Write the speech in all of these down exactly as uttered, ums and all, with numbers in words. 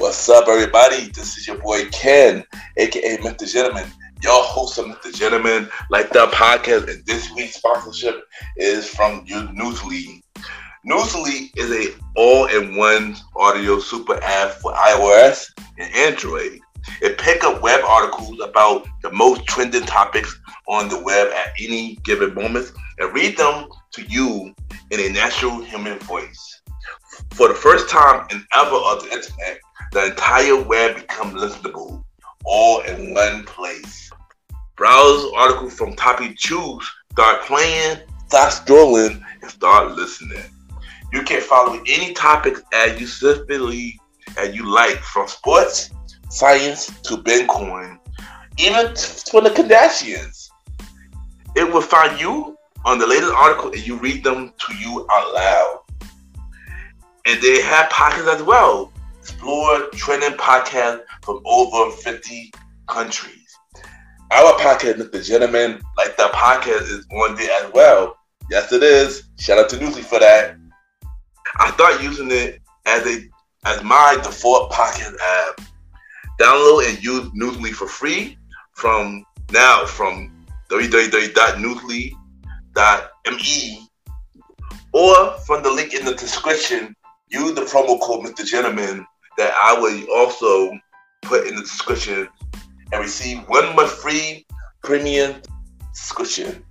What's up, everybody? This is your boy Ken, aka Mister Gentleman, y'all host of Mister Gentleman Like That podcast, and this week's sponsorship is from Newsly. Newsly is a all-in-one audio super app for iOS and Android. It picks up web articles about the most trending topics on the web at any given moment and read them to you in a natural human voice. For the first time in ever on the internet, the entire web becomes listenable, all in one place. Browse articles from topic choose, start playing, start scrolling, and start listening. You can follow any topics as you specifically as you like, from sports, science to Bitcoin, even for the Kardashians. It will find you on the latest article and you read them to you out loud. And they have podcasts as well. Explore trending podcasts from over fifty countries. Our podcast, Mister Gentleman Like That podcast, is on there as well. Yes, it is. Shout out to Newsly for that. I start using it as a as my default podcast app. Download and use Newsly for free from now from w w w dot newsly dot m e or from the link in the description. Use the promo code Mister Gentleman that I will also put in the description and receive one month free premium subscription.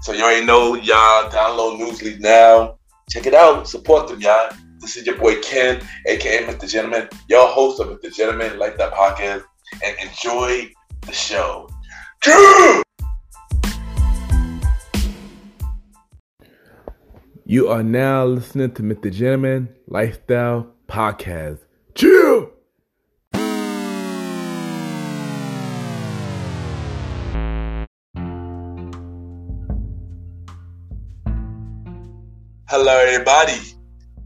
So you already know, y'all download Newsly now. Check it out. Support them, y'all. This is your boy Ken, aka Mister Gentleman, your host of Mister Gentleman Like That podcast, and enjoy the show. You are now listening to Mister Gentleman Lifestyle Podcast. Chill! Hello, everybody.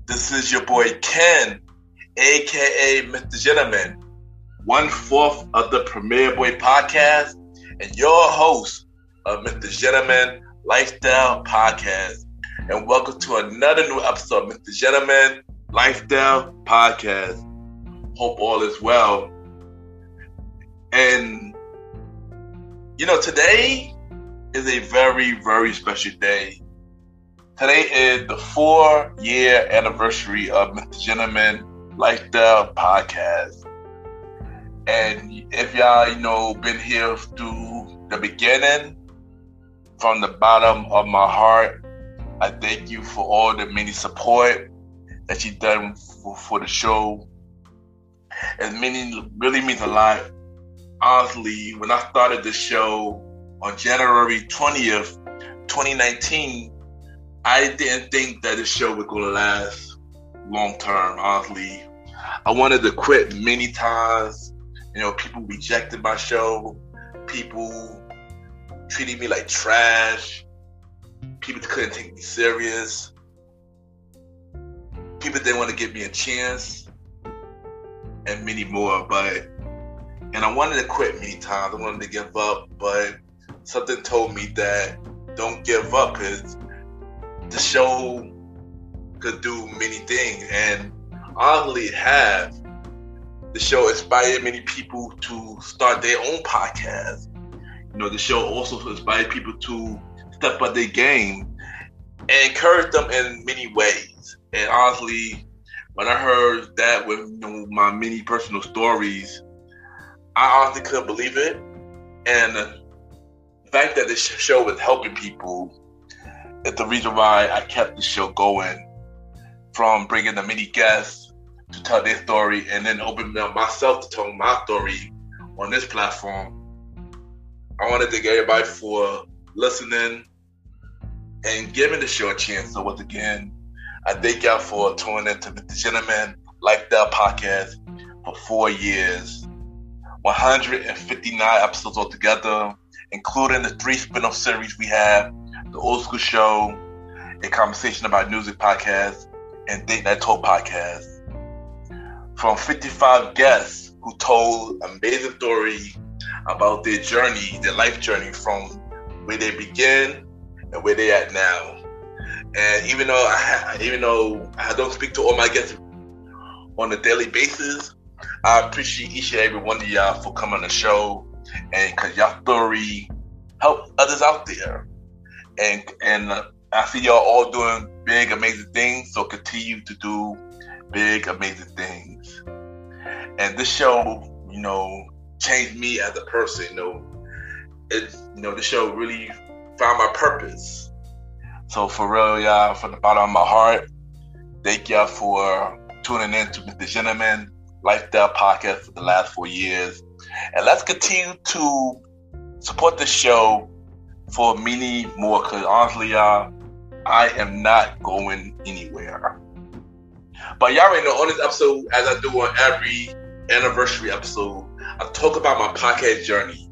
This is your boy Ken, aka Mister Gentleman, one fourth of the Premier Boy Podcast, and your host of Mister Gentleman Lifestyle Podcast. And welcome to another new episode of Mister Gentleman Lifestyle Podcast. Hope all is well. And, you know, today is a very, very special day. Today is the four-year anniversary of Mister Gentleman Lifestyle Podcast. And if y'all, you know, been here through the beginning, from the bottom of my heart, I thank you for all the many support that you've done for, for the show. It meaning, really means a lot. Honestly, when I started the show on January twentieth, twenty nineteen, I didn't think that this show was going to last long term, honestly. I wanted to quit many times. You know, people rejected my show. People treated me like trash. People couldn't take me serious. People didn't want to give me a chance, and many more. But and I wanted to quit many times. I wanted to give up, but something told me that don't give up, because the show could do many things, and oddly have. The show inspired many people to start their own podcast. You know, the show also inspired people to step up their game and encourage them in many ways. And honestly, when I heard that with, you know, my many personal stories, I honestly couldn't believe it. And the fact that this show was helping people is the reason why I kept the show going, from bringing the many guests to tell their story and then opening up myself to tell my story on this platform. I want to thank everybody for listening and giving the show a chance. So once again, I thank y'all for tuning in to Mister Gentleman Lifestyle Podcast for four years. one hundred fifty-nine episodes altogether, including the three spin-off series we have, The Old School Show, A Conversation About Music Podcast, and Date Night Talk Podcast. From fifty-five guests who told amazing stories about their journey, their life journey, from where they begin and where they at now. And even though I, even though I don't speak to all my guests on a daily basis, I appreciate each and every one of y'all for coming on the show, and because y'all story help others out there. And and I see y'all all doing big, amazing things, so continue to do big, amazing things. And this show, you know, changed me as a person. You know, it, you know, this show really found my purpose. So for real, y'all, from the bottom of my heart, thank y'all for tuning in to Mister Gentleman Lifestyle Podcast for the last four years. And let's continue to support the show for many more, because honestly, y'all, I am not going anywhere. But y'all already know, on this episode, as I do on every anniversary episode, I talk about my podcast journey.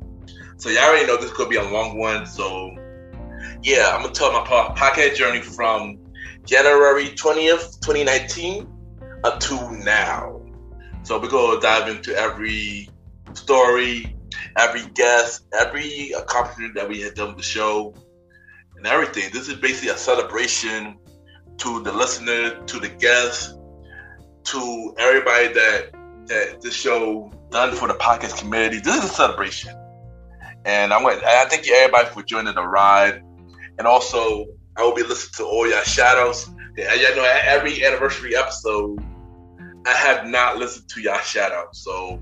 So y'all already know this could be a long one. So yeah, I'm going to tell my podcast journey from January twentieth, twenty nineteen up to now. So we're going to dive into every story, every guest, every accomplishment that we had done with the show and everything. This is basically a celebration to the listener, to the guest, to everybody that that this show done for the podcast community. This is a celebration. And I'm going to, I thank you everybody for joining the ride. And also, I will be listening to all y'all shout-outs. As y'all know, at every anniversary episode, I have not listened to y'all shout-outs. So,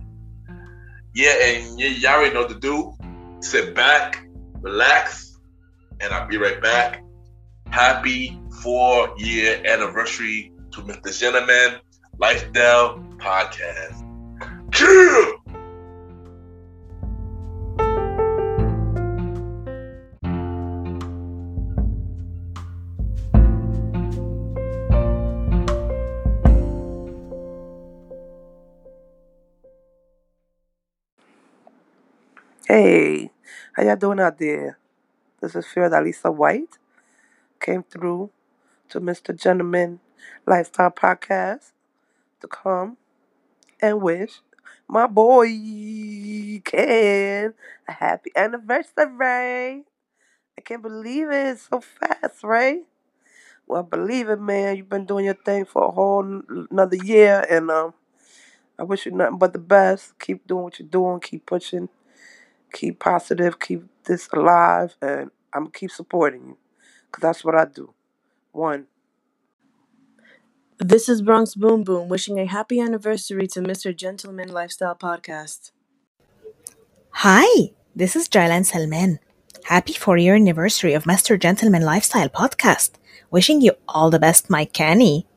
yeah, and y- y'all already know what to do. Sit back, relax, and I'll be right back. Happy four-year anniversary to Mister Gentleman Lifestyle Podcast. Cheers! Hey, how y'all doing out there? This is Fiorella Lisa White. Came through to Mister Gentleman Lifestyle Podcast to come and wish my boy Ken a happy anniversary. I can't believe it. It's so fast, right? Well, believe it, man. You've been doing your thing for a whole another year, and um, I wish you nothing but the best. Keep doing what you're doing. Keep pushing. Keep positive, keep this alive, and I'm going to keep supporting you, because that's what I do. One. This is Bronx Boom Boom, wishing a happy anniversary to Mister Gentleman Lifestyle Podcast. Hi, this is Jailan Salman. Happy four-year anniversary of Mister Gentleman Lifestyle Podcast. Wishing you all the best, Mike Kenny.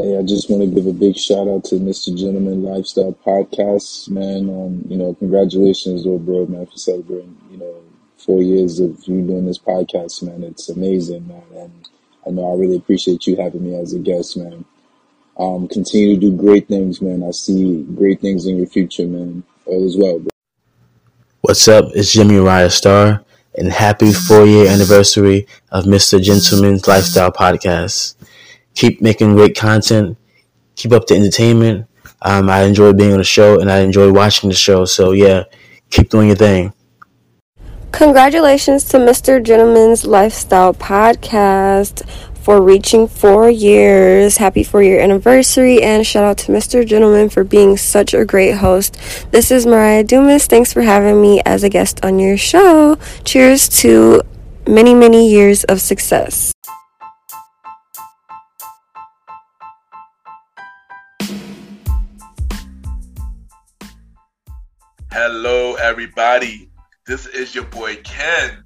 Hey, I just want to give a big shout out to Mister Gentleman Lifestyle Podcast, man. Um, you know, congratulations, little bro, man, for celebrating, you know, four years of you doing this podcast, man. It's amazing, man. And I know I really appreciate you having me as a guest, man. Um, continue to do great things, man. I see great things in your future, man, as well, bro. What's up? It's Jimmy Uriah Starr, and happy four-year anniversary of Mister Gentleman's Lifestyle Podcast. Keep making great content. Keep up the entertainment. Um, I enjoy being on the show, and I enjoy watching the show. So, yeah, keep doing your thing. Congratulations to Mister Gentleman's Lifestyle Podcast for reaching four years. Happy four-year anniversary, and shout-out to Mister Gentleman for being such a great host. This is Mariah Dumas. Thanks for having me as a guest on your show. Cheers to many, many years of success. Hello, everybody. This is your boy Ken,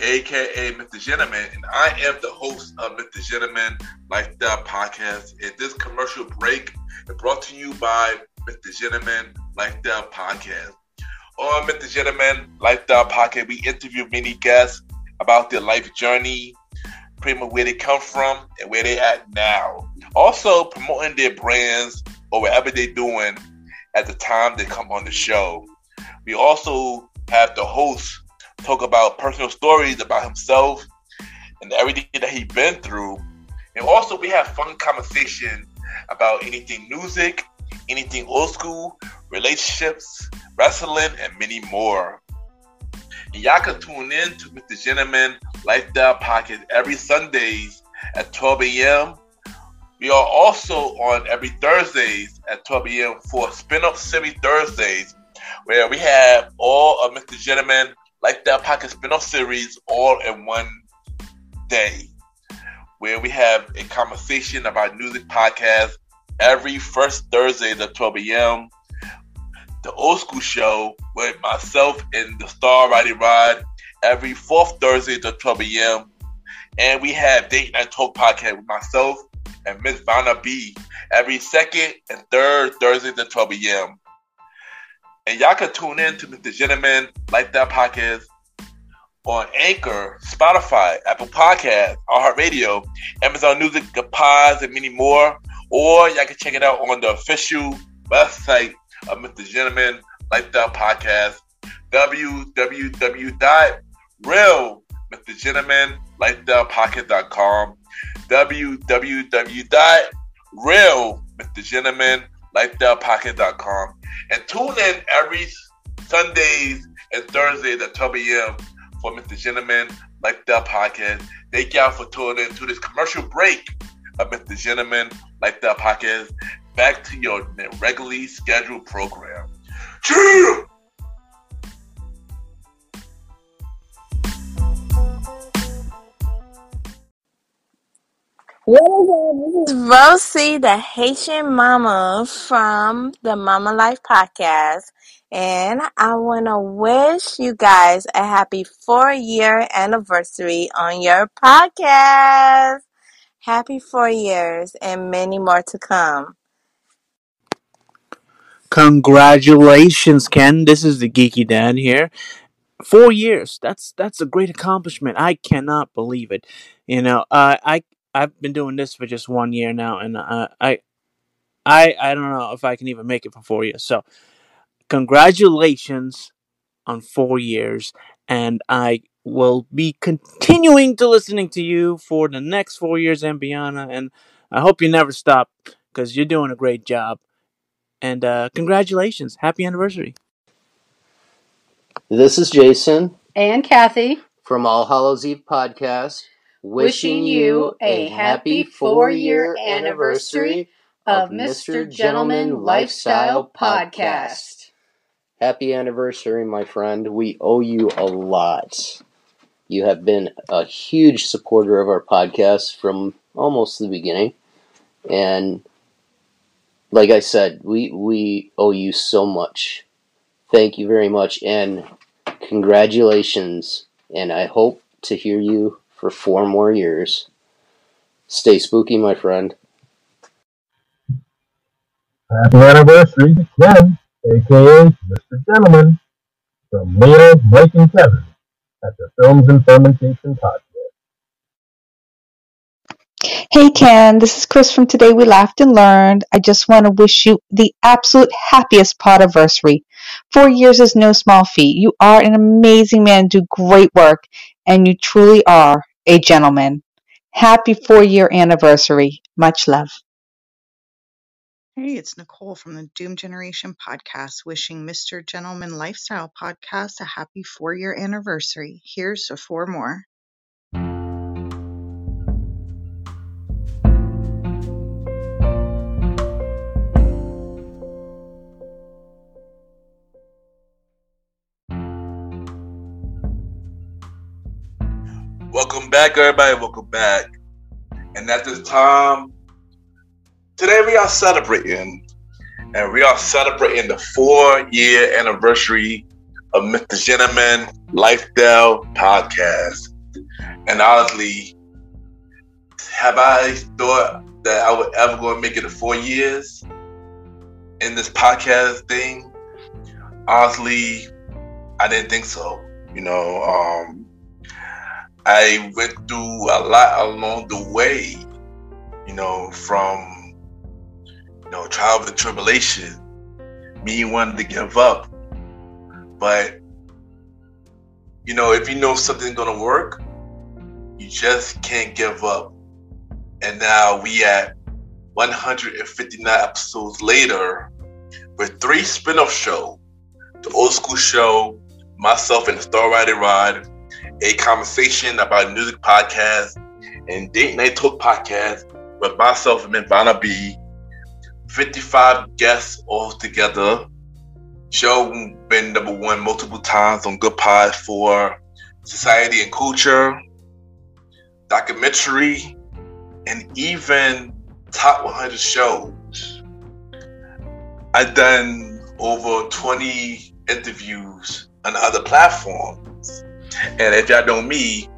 a k a. Mister Gentleman, and I am the host of Mister Gentleman Lifestyle Podcast. In this commercial break, it's brought to you by Mister Gentleman Lifestyle Podcast. On Mister Gentleman Lifestyle Podcast, we interview many guests about their life journey, pretty much where they come from and where they at now. Also, promoting their brands or whatever they're doing at the time they come on the show. We also have the host talk about personal stories about himself and everything that he's been through. And also we have fun conversation about anything music, anything old school, relationships, wrestling, and many more. And y'all can tune in to Mister Gentleman Lifestyle Podcast every Sundays at twelve a.m. We are also on every Thursdays at twelve p.m. for Spin-Off Series Thursdays, where we have all of Mister Gentleman Like That Pocket Spin-Off Series all in one day, where we have a conversation about music podcasts every first Thursday at twelve a.m. The Old School Show with myself and the star Roddy Rod every fourth Thursday at twelve a.m. And we have Date Night Talk Podcast with myself and Miss Vanna B every second and third Thursday at twelve a.m. And y'all can tune in to Mister Gentleman Like That Podcast on Anchor, Spotify, Apple Podcasts, iHeartRadio, Amazon Music, the Pods, and many more. Or y'all can check it out on the official website of Mister Gentleman Like That Podcast, w w w dot real mister gentleman like that podcast dot com, w w w dot real mister gentleman like that podcast dot com, and tune in every Sundays and Thursdays at twelve a.m. for Mister Gentleman Like That Podcast. Thank y'all for tuning in to this commercial break of Mister Gentleman Like That Podcast. Back to your regularly scheduled program. Cheers! What is up? This is Rosie, the Haitian mama from the Mama Life Podcast, and I want to wish you guys a happy four-year anniversary on your podcast. Happy four years and many more to come. Congratulations, Ken. This is the Geeky Dad here. Four years. That's that's a great accomplishment. I cannot believe it. You know, uh, I... I've been doing this for just one year now, and I, I, I, I don't know if I can even make it for four years. So, congratulations on four years, and I will be continuing to listening to you for the next four years and beyond. And I hope you never stop because you're doing a great job. And uh, congratulations, happy anniversary! This is Jason and Kathy from All Hallows Eve Podcast. Wishing you a happy four-year anniversary of Mister Gentleman Lifestyle Podcast. Happy anniversary, my friend. We owe you a lot. You have been a huge supporter of our podcast from almost the beginning. And like I said, we, we owe you so much. Thank you very much, and congratulations. And I hope to hear you for four more years. Stay spooky, my friend. Happy anniversary to Ken, a k a. Mister Gentleman, from Leo, Mike, and Kevin at the Films and Fermentation Podcast. Hey, Ken. This is Chris from Today We Laughed and Learned. I just want to wish you the absolute happiest podiversary. Four years is no small feat. You are an amazing man, do great work, and you truly are a gentleman. Happy four-year anniversary. Much love. Hey, it's Nicole from the Doom Generation Podcast, wishing Mister Gentleman Lifestyle Podcast a happy four-year anniversary. Here's to four more. Welcome back, everybody. Welcome back. And at this time, today we are celebrating, and we are celebrating the four-year anniversary of Mister Gentleman Lifestyle Podcast. And honestly, have I thought that I would ever go and make it to four years in this podcast thing? Honestly, I didn't think so. You know, um, I went through a lot along the way, you know, from, you know, trial and tribulation, me wanting to give up. But, you know, if you know something's going to work, you just can't give up. And now we at one hundred fifty-nine episodes later with three spin-off shows, The Old School Show, myself and the star Roddy Rod, a conversation about music podcasts, and Date Night Talk Podcast with myself and Mbana B, fifty-five guests all together. Show been number one multiple times on Good Pod for Society and Culture, documentary, and even top one hundred shows. I've done over twenty interviews on other platforms. And if y'all know me,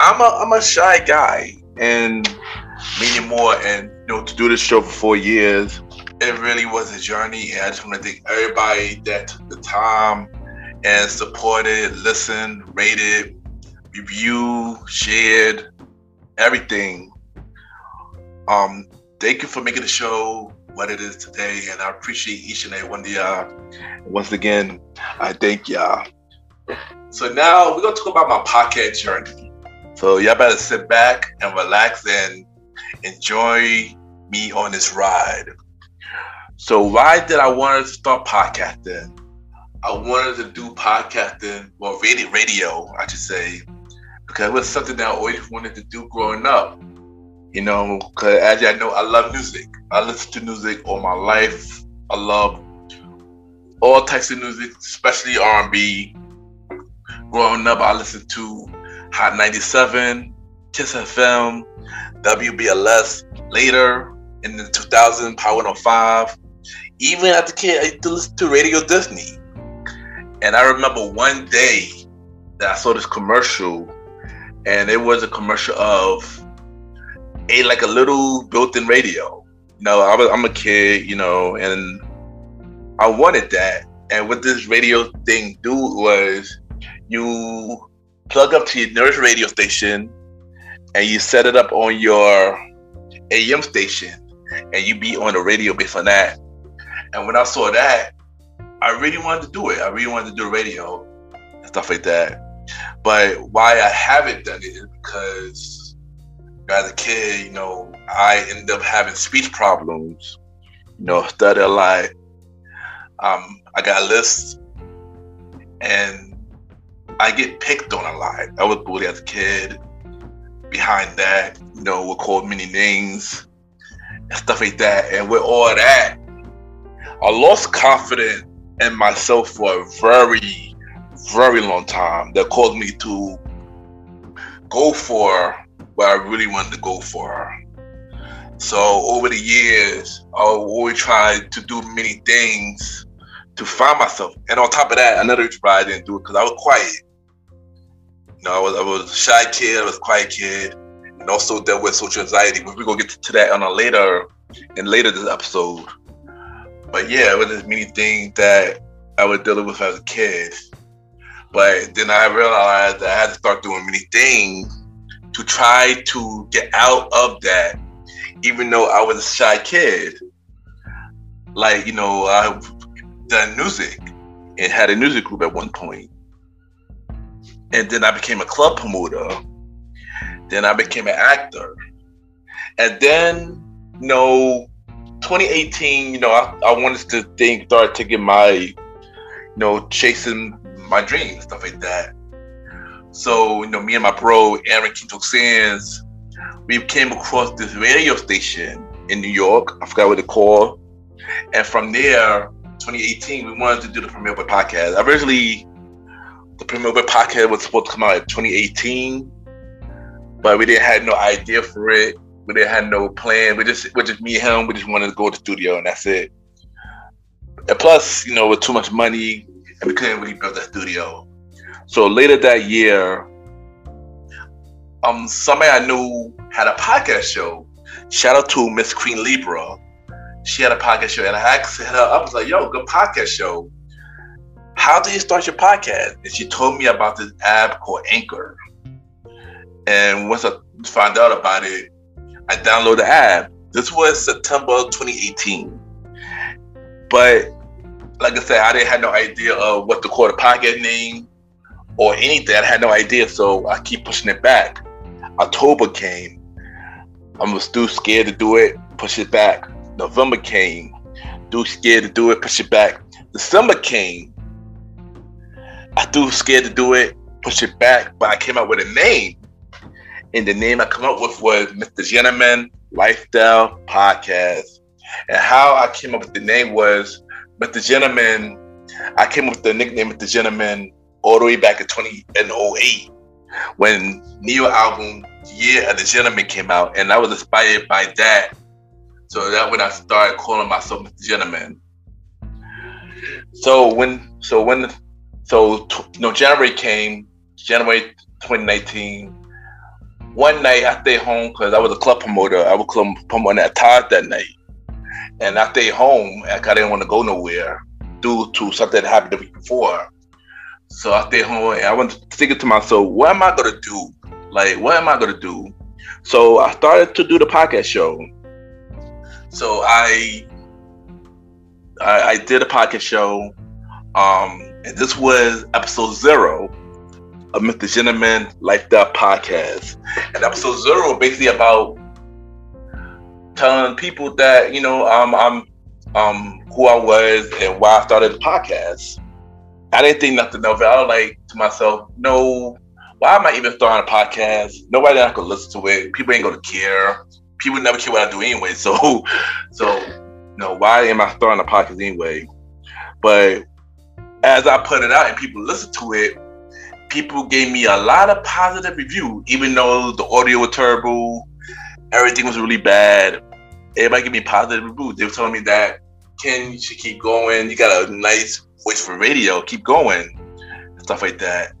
I'm a I'm a shy guy, and meaning more, and you know, to do this show for four years, it really was a journey. And I just want to thank everybody that took the time and supported, listened, rated, reviewed, shared, everything. Um, thank you for making the show what it is today, and I appreciate each and every one of y'all. Once again, I thank y'all. So now we're gonna talk about my podcast journey. So y'all better sit back and relax and enjoy me on this ride. So why did I want to start podcasting? I wanted to do podcasting, well, radio, radio, I should say, because it was something that I always wanted to do growing up. You know, because as y'all know, I love music. I listen to music all my life. I love all types of music, especially R and B. Growing up, I listened to Hot ninety-seven, Kiss F M, W B L S, later in the two thousand, Power one oh five. Even as a kid, I used to listen to Radio Disney. And I remember one day that I saw this commercial, and it was a commercial of a like a little built-in radio. You know, I was, I'm a kid, you know, and I wanted that. And what this radio thing do was you plug up to your nearest radio station, and you set it up on your A M station, and you be on the radio based on that. And when I saw that, I really wanted to do it. I really wanted to do radio and stuff like that. But why I haven't done it is because as a kid, you know, I ended up having speech problems. You know, stutter a lot. Um, I got lists, and I get picked on a lot. I was bullied as a kid. Behind that, you know, we're called many names and stuff like that. And with all that, I lost confidence in myself for a very, very long time. That caused me to go for what I really wanted to go for. So over the years, I always tried to do many things to find myself. And on top of that, another reason why I didn't do it, because I was quiet. You know, I was, I was a shy kid, I was a quiet kid, and also dealt with social anxiety. We're going to get to that on a later, in later this episode. But yeah, it was just many things that I was dealing with as a kid. But then I realized that I had to start doing many things to try to get out of that, even though I was a shy kid. Like, you know, I've done music and had a music group at one point. And then I became a club promoter. Then I became an actor. And then, you know, twenty eighteen, you know, I, I wanted to think, start taking my, you know, chasing my dreams, stuff like that. So, you know, me and my bro, Aaron Quinto Sands, we came across this radio station in New York. I forgot what it called. And from there, twenty eighteen, we wanted to do the premiere of a podcast. I originally... The Premier Web podcast was supposed to come out in twenty eighteen, but we didn't have no idea for it. We didn't have no plan. We just, we just me and him. We just wanted to go to the studio, and that's it. And plus, you know, with too much money, and we couldn't really build that studio. So later that year, um, somebody I knew had a podcast show. Shout out to Miss Queen Libra. She had a podcast show, and I asked her up. I was like, "Yo, good podcast show. How do you start your podcast?" And she told me about this app called Anchor. And once I found out about it, I downloaded the app. This was September twenty eighteen. But like I said, I didn't have no idea of what to call the podcast name or anything. I had no idea, so I keep pushing it back. October came. I was still scared to do it, push it back. November came. Still scared to do it, push it back. December came. I was scared to do it, push it back, but I came up with a name. And the name I come up with was Mister Gentleman Lifestyle Podcast. And how I came up with the name was, but the gentleman, I came up with the nickname with the gentleman all the way back in twenty oh eight when Neo album Year of the Gentleman came out, and I was inspired by that. So that when I started calling myself Mister Gentleman. So when so when so you know, January came, January twenty nineteen. One night I stayed home because I was a club promoter. I was club promoting at Todd that night, and I stayed home. I didn't want to go nowhere due to something that happened the week before. So I stayed home, and I was thinking to myself, "What am I gonna do? Like, what am I gonna do?" So I started to do the podcast show. So I I, I did a podcast show, um, and this was episode zero of Mister Gentleman Lifestyle Podcast. And episode zero basically about telling people that, you know, um, I'm um, who I was and why I started the podcast. I didn't think nothing of it. I was like to myself, no, why am I even starting a podcast? Nobody not gonna listen to it. People ain't gonna care. People never care what I do anyway. So, so no, why am I starting a podcast anyway? But as I put it out and people listened to it, people gave me a lot of positive review, even though the audio was terrible, everything was really bad. Everybody gave me positive reviews. They were telling me that, Ken, you should keep going. You got a nice voice for radio. Keep going. Stuff like that.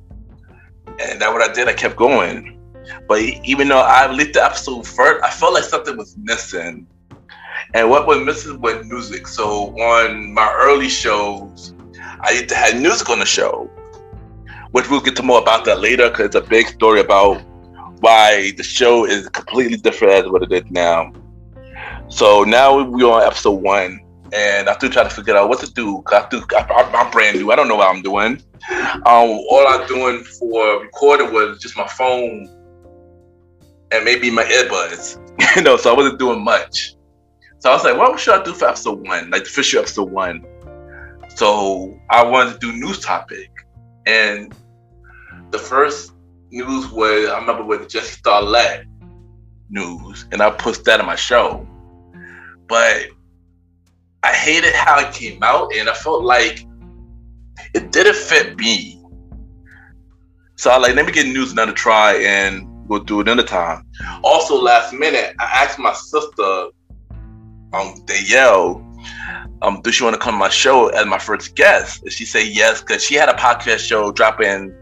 And that's what I did. I kept going. But even though I released the episode first, I felt like something was missing. And what was missing was music. So on my early shows, I used to have music on the show, which we'll get to more about that later because it's a big story about why the show is completely different as what it is now. So now we're on episode one, and I still try to figure out what to do because I do, I, I'm brand new. I don't know what I'm doing. Um, all I'm doing for recording was just my phone and maybe my earbuds, you know, so I wasn't doing much. So I was like, what should I do for episode one, like the official episode one? So I wanted to do news topic, and the first news was, I remember, with the Jesse Starlett news, and I put that in my show. But I hated how it came out, and I felt like it didn't fit me. So I was like, let me get news another try, and we'll do it another time. Also, last minute, I asked my sister, um, Dayelle, um, does she want to come to my show as my first guest? And she said yes, because she had a podcast show dropping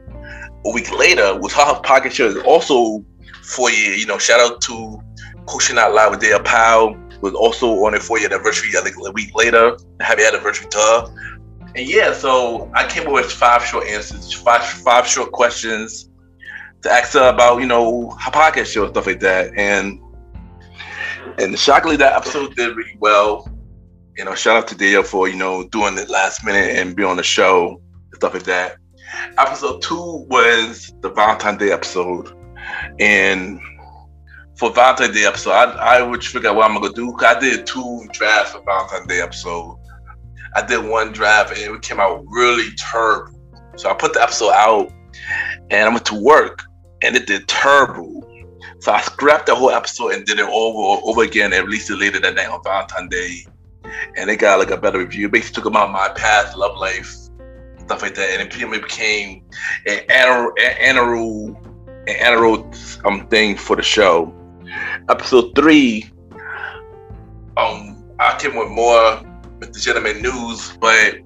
a week later, which her podcast show is also four-year. You know, shout out to Cushion Out Live with Dale Powell, who was also on a four-year anniversary I think a week later. Happy anniversary to her. And yeah, so I came up with five short answers, five five short questions to ask her about, you know, her podcast show and stuff like that. And and shockingly, that episode did really well. You know, shout out to Dale for, you know, doing it last minute and being on the show and stuff like that. Episode two was the Valentine's Day episode. And for Valentine's Day episode, I, I would figure out what I'm going to do. Cause I did two drafts for Valentine's Day episode. I did one draft and it came out really terrible. So I put the episode out and I went to work and it did terrible. So I scrapped the whole episode and did it over over again and released it later that night on Valentine's Day. And it got like a better review. It basically took about my past love life, stuff like that. And it pretty much became an annual, annual, annual um, thing for the show. Episode three, um, I came with more Mister Gentleman news, but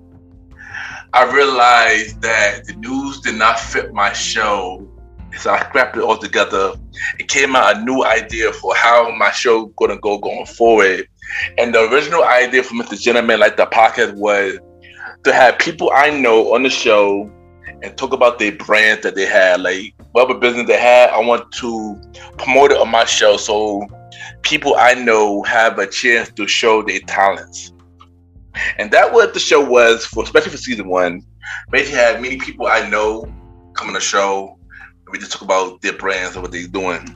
I realized that the news did not fit my show. So I scrapped it all together. It came out a new idea for how my show gonna go going forward. And the original idea for Mister Gentleman, like the podcast, was to have people I know on the show and talk about their brands that they had, like whatever business they had. I want to promote it on my show so people I know have a chance to show their talents. And that what the show was for, especially for season one. Basically, had many people I know come on the show. We just talk about their brands and what they're doing.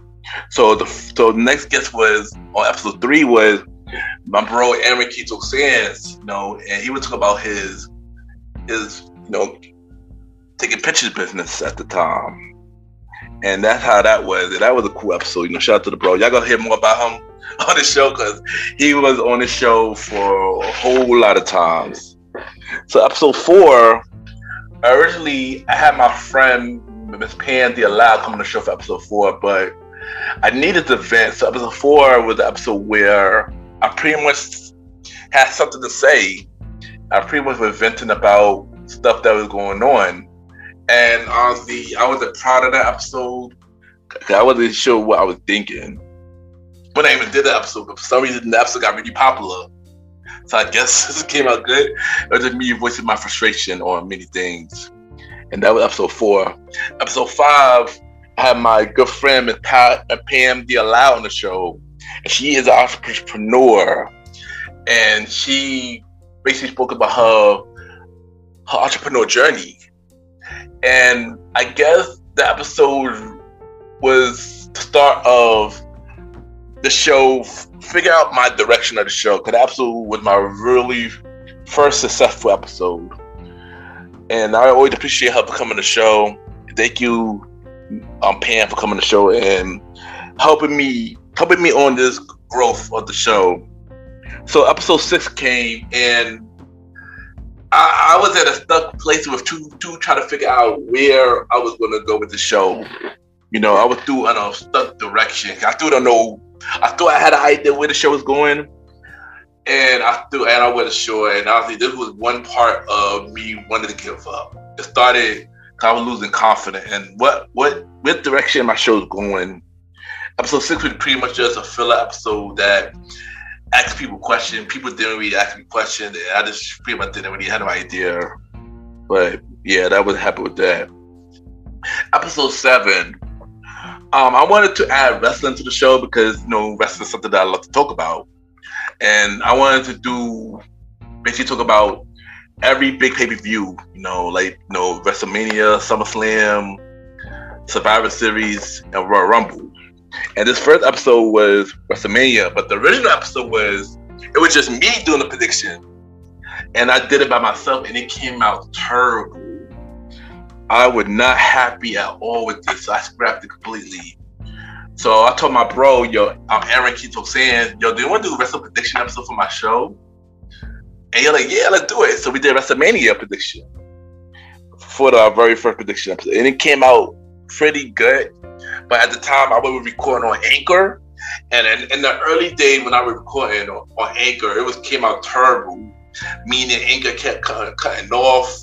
So the so the next guest was on episode three was my bro Aaron Keto Sands, you know, and he would talk about his his you know taking pictures business at the time, and that's how that was. And that was a cool episode, you know. Shout out to the bro. Y'all gonna hear more about him on the show because he was on the show for a whole lot of times. So episode four, originally I had my friend Miss Pansy allowed come on the show for episode four, but I needed to vent. So episode four was the episode where I pretty much had something to say. I pretty much was venting about stuff that was going on. And honestly, I wasn't proud of that episode. I wasn't sure what I was thinking when I even did the episode, but for some reason the episode got really popular. So I guess it came out good. It was just me voicing my frustration on many things. And that was episode four. Episode five, I had my good friend Pam D'Allow on the show. And she is an entrepreneur. And she basically spoke about her, her entrepreneur journey. And I guess the episode was the start of the show, figure out my direction of the show, because the episode was my really first successful episode. And I always appreciate her for coming to the show. Thank you, um, Pam, for coming to the show and helping me, helping me on this growth of the show. So episode six came, and I, I was at a stuck place with two, two trying to figure out where I was going to go with the show. You know, I was through in a stuck direction. I still don't know. I thought I had an idea where the show was going, and I still, and I wasn't sure. And honestly, this was one part of me wanting to give up. It started because I was losing confidence. And what, what, what direction my show was going. Episode six was pretty much just a filler episode that asked people questions. People didn't really ask me questions. And I just pretty much didn't really have no idea. But yeah, that was happy with that. Episode seven. Um, I wanted to add wrestling to the show because, you know, wrestling is something that I love to talk about. And I wanted to do, basically talk about every big pay-per-view, you know, like, you know, WrestleMania, SummerSlam, Survivor Series, and Royal Rumble. And this first episode was WrestleMania, but the original episode was, it was just me doing the prediction. And I did it by myself, and it came out terrible. I was not happy at all with this, so I scrapped it completely. So I told my bro, yo, I'm Aaron Quito saying, yo, do you want to do a wrestling prediction episode for my show? And you're like, yeah, let's do it. So we did WrestleMania prediction for the very first prediction episode. And it came out pretty good. But at the time, I was recording on Anchor. And in, in the early days when I was recording on, on Anchor, it was came out terrible, meaning Anchor kept cutting, cutting off.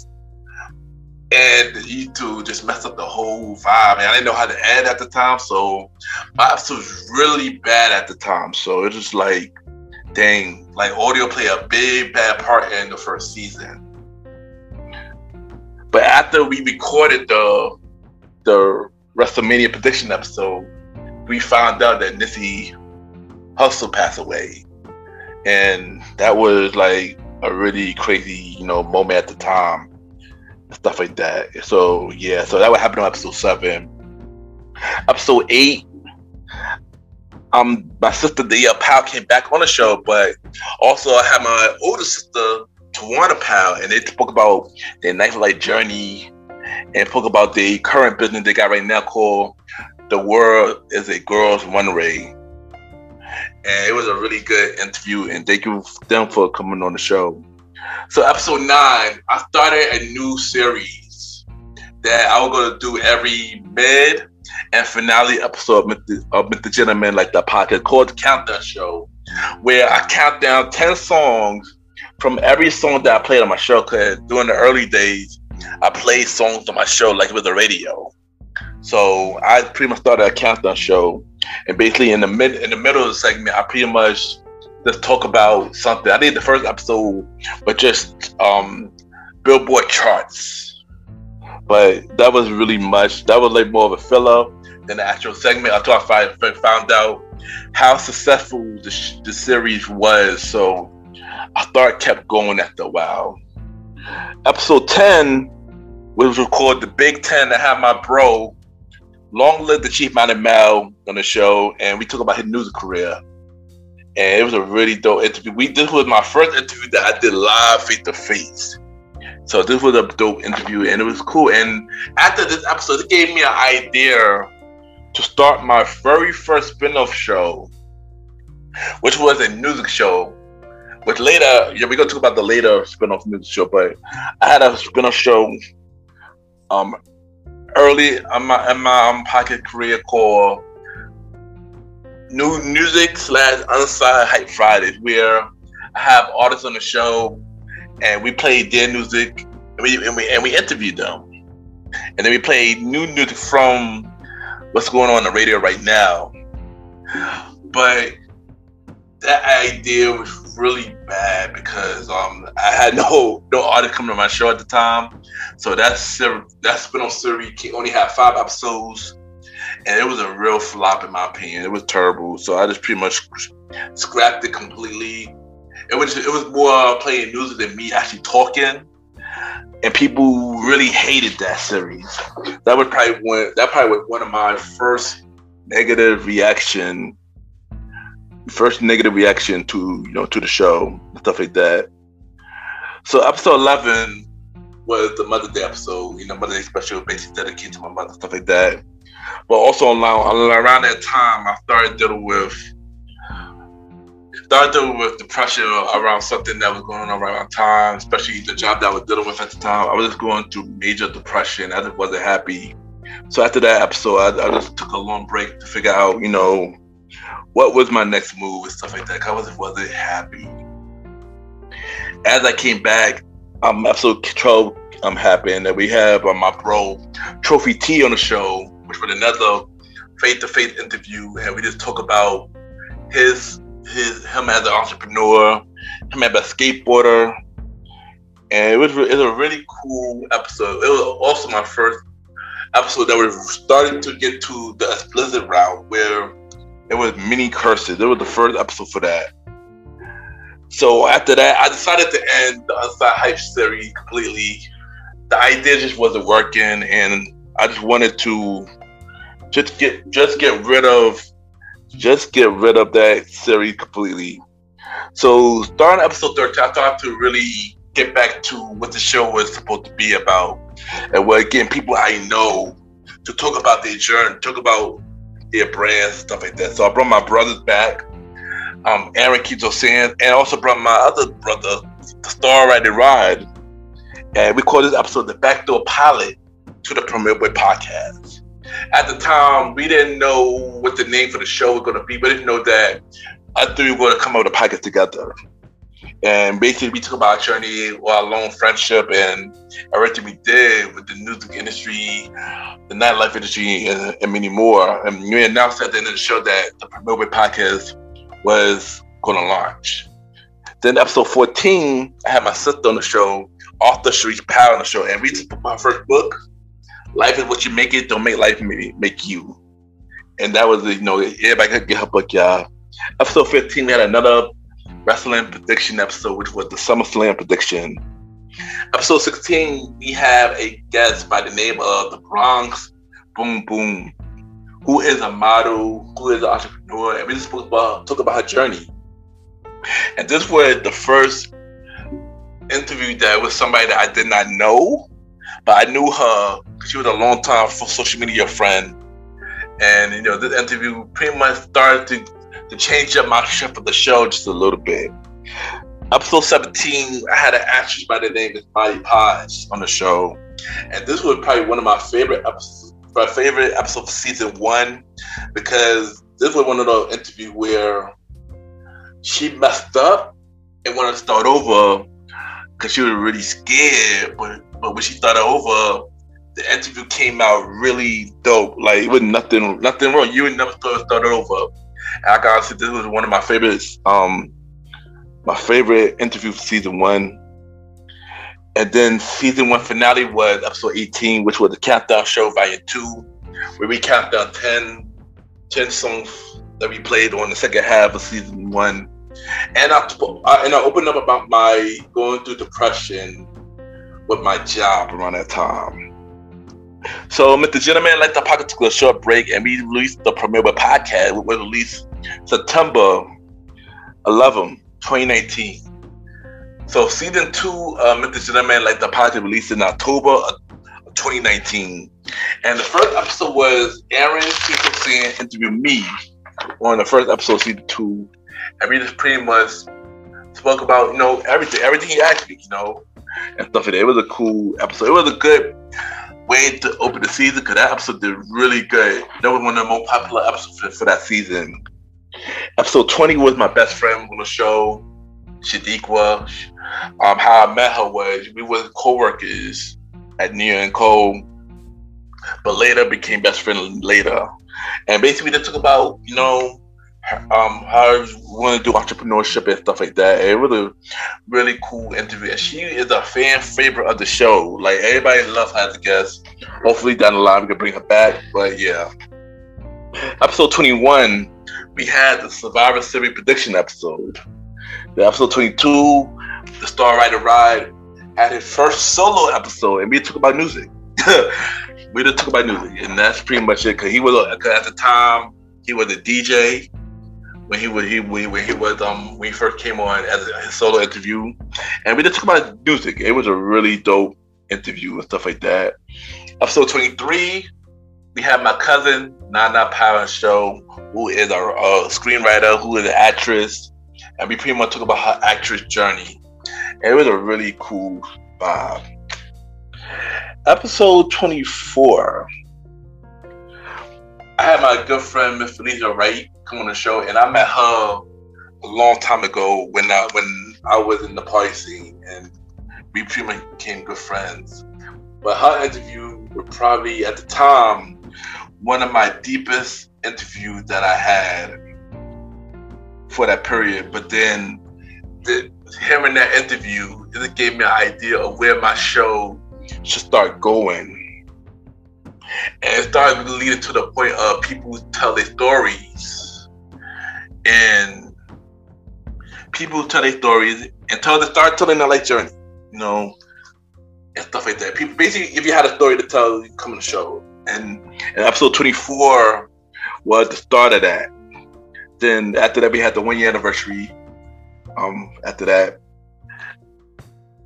And YouTube just messed up the whole vibe. And I didn't know how to edit at the time, so my episode was really bad at the time. So it was like, dang, like audio played a big, bad part in the first season. But after we recorded the the WrestleMania prediction episode, we found out that Nipsey Hussle passed away. And that was like a really crazy, you know, moment at the time. Stuff like that. So yeah, so that would happen on episode seven. Episode eight, um, my sister Daya Powell came back on the show, but also I had my older sister Tawana Powell, and they spoke about their nightlife journey and spoke about the current business they got right now called "The World Is a Girl's Runway." And it was a really good interview, and thank you them for coming on the show. So episode nine, I started a new series that I was going to do every mid and finale episode of Mister Gentleman, like the podcast, called the Countdown Show, where I count down ten songs from every song that I played on my show, because during the early days, I played songs on my show like with the radio. So I pretty much started a countdown show, and basically in the mid, in the middle of the segment, I pretty much let's talk about something. I did the first episode, but just um, Billboard charts. But that was really much. That was like more of a filler than the actual segment. I thought I found out how successful the, sh- the series was. So I thought it kept going after a while. Episode ten, which was called The Big Ten. I had my bro, Long Live the Chief Mighty Mal, on the show. And we talked about his music career. And it was a really dope interview. We this was my first interview that I did live face to face. So this was a dope interview, and it was cool. And after this episode, it gave me an idea to start my very first spin-off show which was a music show. But later, yeah, we're going to talk about the later spin-off music show, but I had a spin-off show um, early in my, in my um, pocket career called New Music slash Unsigned Hype Fridays, where I have artists on the show and we played their music and we, and we, and we interviewed them. And then we played new music from what's going on on the radio right now. But that idea was really bad because um, I had no no artist coming to my show at the time, so that that spin-off series only had five episodes, and it was a real flop in my opinion. It was terrible, so I just pretty much scrapped it completely. It was it was more playing music than me actually talking, and people really hated that series. That was probably one that probably was one of my first negative reaction. First negative reaction to you know to the show and stuff like that. So episode eleven was the Mother's Day episode, you know, Mother's Day special, basically dedicated to my mother, stuff like that. But also around, around that time, I started dealing with started dealing with the pressure around something that was going on around time, especially the job that I was dealing with at the time. I was just going through major depression. I just wasn't happy. So after that episode, I, I just took a long break to figure out, you know. What was my next move and stuff like that? I wasn't, wasn't happy. As I came back, um, episode twelve um, happened, and we have um, my bro Trophy T on the show, which was another face-to-face interview, and we just talk about his his him as an entrepreneur, him as a skateboarder, and it was it was a really cool episode. It was also my first episode that was starting to get to the explicit route where. It was mini curses. It was the first episode for that. So after that, I decided to end the Unsigned Hype series completely. The idea just wasn't working, and I just wanted to just get just get rid of just get rid of that series completely. So starting episode thirteen, I started to really get back to what the show was supposed to be about, and where again people I know to talk about their journey, talk about. Their brands, stuff like that. So I brought my brothers back, um, Aaron Kito Sands, and also brought my other brother, the Star Ride the Ride. And we called this episode the backdoor pilot to the Premier Boy podcast. At the time, we didn't know what the name for the show was going to be, but we didn't know that I three were going to come out of the podcast together. And basically, we talked about our journey, our long friendship, and everything we did with the music industry, the nightlife industry, and, and many more. And we announced at the end of the show that the Promote It podcast was going to launch. Then episode fourteen, I had my sister on the show, author Sharice Powell on the show, and we just put my first book, Life Is What You Make It, Don't Make Life Make You. And that was, you know, everybody could get her book, y'all. Episode fifteen, we had another wrestling prediction episode, which was the SummerSlam prediction. Episode sixteen, we have a guest by the name of the Bronx Boom Boom, who is a model, who is an entrepreneur, and we just spoke about talk about her journey. And this was the first interview that was somebody that I did not know, but I knew her because she was a long time social media friend. And you know, this interview pretty much started to to change up my shift of the show just a little bit. Episode seventeen, I had an actress by the name of Molly Podge on the show, and this was probably one of my favorite episodes, my favorite episode of season one, because this was one of those interviews where she messed up and wanted to start over because she was really scared, but, but when she started over, the interview came out really dope. Like, it was nothing, nothing wrong. You would never start, start over. I gotta say, this was one of my favorites, um, my favorite interview for season one. And then season one finale was episode eighteen, which was the countdown show volume two, where we count down ten, ten songs that we played on the second half of season one. And I, I and I opened up about my going through depression with my job around that time. So, Mister Gentleman, I'd like to pocket took a short break, and we released the Premier Boy podcast, which was released September eleventh, twenty nineteen. So, season two, uh, Mister Gentleman, like the podcast, released in October of twenty nineteen. And the first episode was Aaron Kito Sands interviewed me on the first episode of season two, and we just pretty much spoke about, you know, everything, everything he asked me, you know, and stuff. It was a cool episode. It was a good way to open the season because that episode did really good. That was one of the most popular episodes for, for that season. Episode twenty was my best friend on the show, Shadiqua. Um, how I met her was we were co-workers at Nia and Cole, but later became best friend later. And basically, they talk about, you know, um, how we want to do entrepreneurship and stuff like that. It was a really cool interview. And she is a fan favorite of the show. Like, everybody loves her as a guest. Hopefully, down the line, we can bring her back. But yeah. Episode twenty-one, we had the Survivor Series prediction episode. The episode twenty-two, the Star Rider Ride had his first solo episode, and we talk about music. We just talk about music, and that's pretty much it. Cause he was a, cause at the time he was a D J when he was he when he was um when he first came on as a his solo interview, and we just talk about music. It was a really dope interview and stuff like that. Episode twenty-three, we have my cousin Nana Power show, who is a, a screenwriter, who is an actress, and we pretty much talk about her actress journey. And it was a really cool vibe. Episode twenty-four, I had my good friend Miss Felicia Wright come on the show, and I met her a long time ago when I, when I was in the party scene, and we pretty much became good friends. But her interview was probably, at the time, one of my deepest interviews that I had for that period. But then the, hearing that interview, it gave me an idea of where my show should start going, and it started leading to the point of people tell their stories, and people tell their stories and tell the start telling their life journey, you know, and stuff like that. People basically, if you had a story to tell, you come on the show. And, and episode twenty-four was the start of that. Then after that, we had the one year anniversary. Um, after that.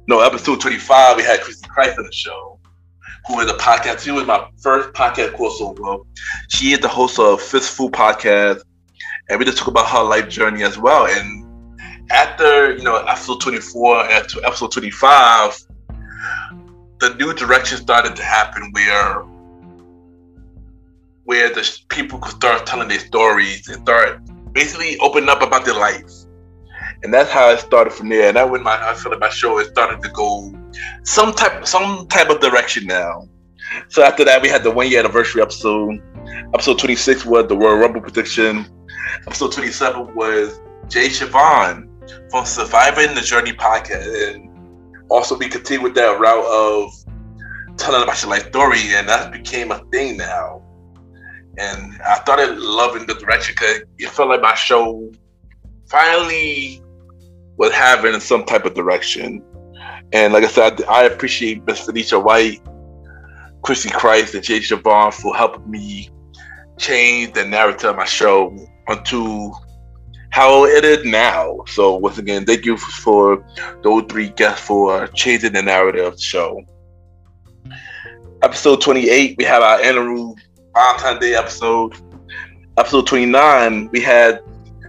No, episode twenty-five, we had Christy Christ on the show, who is a podcast. She was my first podcast crossover. She is the host of Fistful Podcast, and we just talk about her life journey as well. And after, you know, episode twenty-four and episode twenty-five, the new direction started to happen where where the people could start telling their stories and start basically opening up about their life. And that's how it started from there. And that when my, I feel like my show is starting to go some type, some type of direction now. So after that, we had the one year anniversary episode. Episode twenty-six was the Royal Rumble prediction. Episode twenty-seven was Jay Siobhan from Survivor and the Journey podcast. And also we continued with that route of telling about your life story, and that became a thing now. And I started loving the direction because it felt like my show finally was having some type of direction. And like I said, I appreciate Miss Felicia White, Christy Christ, and Jay Siobhan for helping me change the narrative of my show onto how it is now. So once again, thank you for those three guests for changing the narrative of the show. Episode twenty-eight, we have our annual Valentine's Day episode. Episode twenty-nine, we had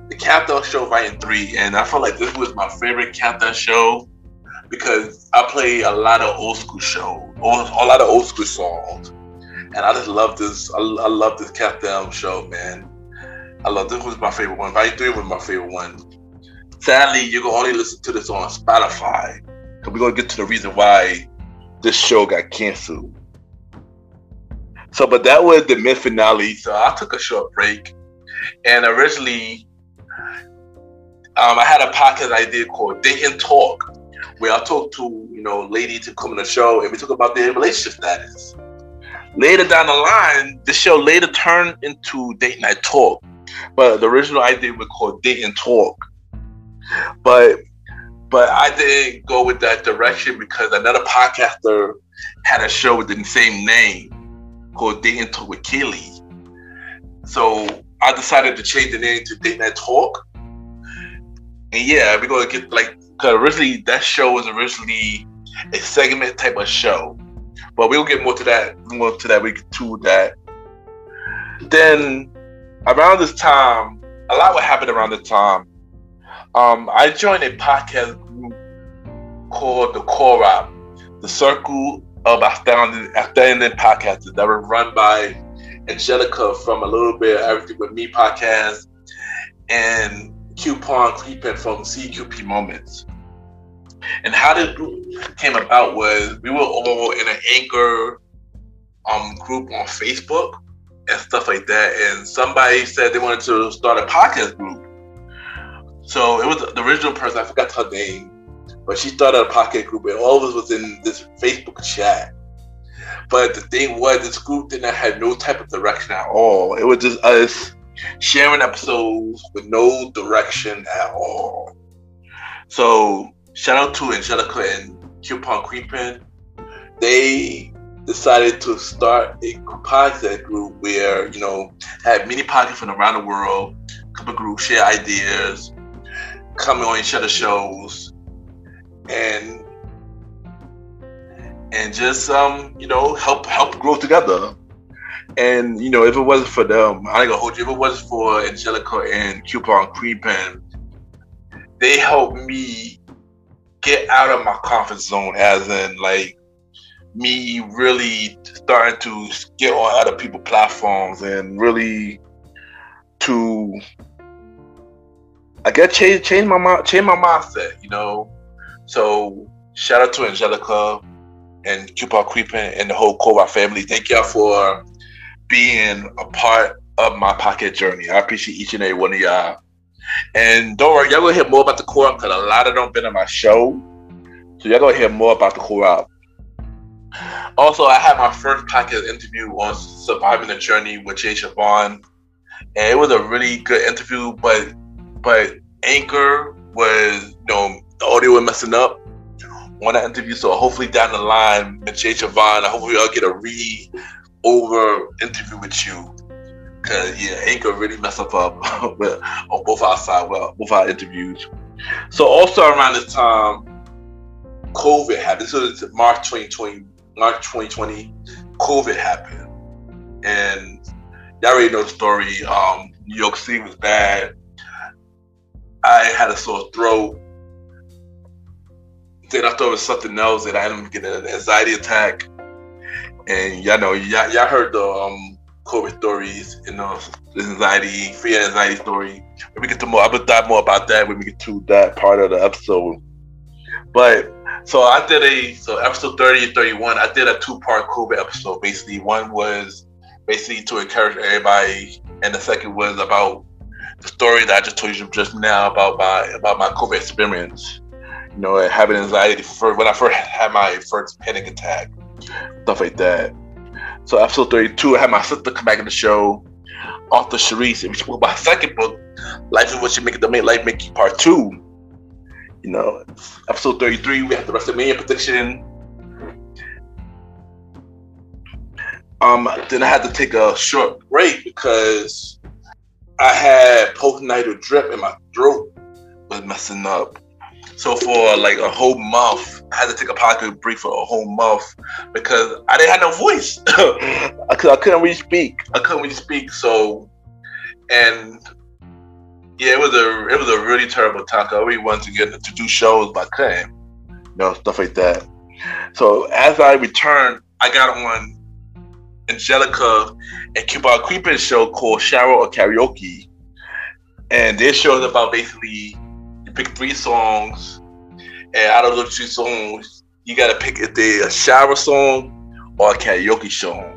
the Countdown Show Volume three, and I felt like this was my favorite Countdown show because I play a lot of old school shows, a lot of old school songs, and I just love this. I, I love this Countdown show, man. I love this. Was my favorite one. Volume three was my favorite one. Sadly, you can only listen to this on Spotify, because we're gonna get to the reason why this show got canceled. So, but that was the mid finale. So I took a short break, and originally, Um, I had a podcast idea called Date and Talk, where I talked to, you know, ladies who come on the show, and we talk about their relationship status. Later down the line, the show later turned into Date Night Talk, but the original idea was called Date and Talk. But but I didn't go with that direction because another podcaster had a show with the same name called Date and Talk with Keely. So I decided to change the name to Date Night Talk. And yeah, we're going to get, like, because originally that show was originally a segment type of show. But we'll get more to that, more to that, we get to that. Then around this time, a lot would happen around this time. Um, I joined a podcast group called the CORAP, the Circle of Astounding, Astounding Podcasters, that were run by Angelica from A Little Bit of Everything With Me podcast and Coupon Clepen from C Q P Moments. And how the group came about was we were all in an anchor um, group on Facebook and stuff like that. And somebody said they wanted to start a podcast group. So it was the original person, I forgot her name, but she started a podcast group and all of us was in this Facebook chat. But the thing was, this group did not have no type of direction at all. It was just us sharing episodes with no direction at all. So shout out to Angelica and Coupon Creepin'. They decided to start a podcast group where, you know, had many podcasts from around the world, couple groups, share ideas, comment on each other's shows, and and just um you know help help grow together. And you know, if it wasn't for them, I ain't gonna hold you, if it wasn't for Angelica and Coupon Creepin', they helped me get out of my comfort zone, as in like me really starting to get on other people's platforms and really to I guess change change my mind change my mindset, you know. So shout out to Angelica and Coupon Creepin' and the whole CORAP family. Thank y'all for being a part of my podcast journey. I appreciate each and every one of y'all. And don't worry, y'all gonna hear more about the CORAP because a lot of them have been on my show. So y'all gonna hear more about the CORAP. Also, I had my first podcast interview on Surviving the Journey with Jay Siobhan. And it was a really good interview, but but Anchor was, you know, the audio was messing up on that interview. So hopefully down the line, Miss Jay Siobhan, I hope we all get a read over interview with you. Cause yeah, Anchor really messed up with, on both our side, well, both our interviews. So also around this time, COVID happened. This was March twenty twenty, March twenty twenty, COVID happened. And y'all already know the story. Um, New York City was bad. I had a sore throat. Then I thought it was something else, and I ended up getting an anxiety attack. And y'all know, y'all, y'all heard the um, COVID stories, you know, anxiety, fear, anxiety story. When we get to more, I'm gonna dive more about that when we get to that part of the episode. But so I did a so episode thirty and thirty-one. I did a two-part COVID episode. Basically, one was basically to encourage everybody, and the second was about the story that I just told you just now about my about my COVID experience. You know, and having anxiety for when I first had my first panic attack, stuff like that. So episode thirty-two, I had my sister come back on the show, author Sharice, and we spoke about my second book, Life Is What You Make It, The Make Life Make You Part Two. You know, episode thirty-three, we had the WrestleMania prediction. Um, then I had to take a short break because I had post-nasal drip and my throat was messing up. So for like a whole month, I had to take a podcast break for a whole month because I didn't have no voice. I, could, I couldn't really speak. I couldn't really speak. So, and yeah, it was a it was a really terrible time. I really wanted to get to do shows, but I couldn't. You know, stuff like that. So as I returned, I got on Angelica and Coupon Creepin's show called Cheryl or Karaoke, and their show is about basically you pick three songs, and out of those three songs, you gotta pick if they a shower song or a karaoke song.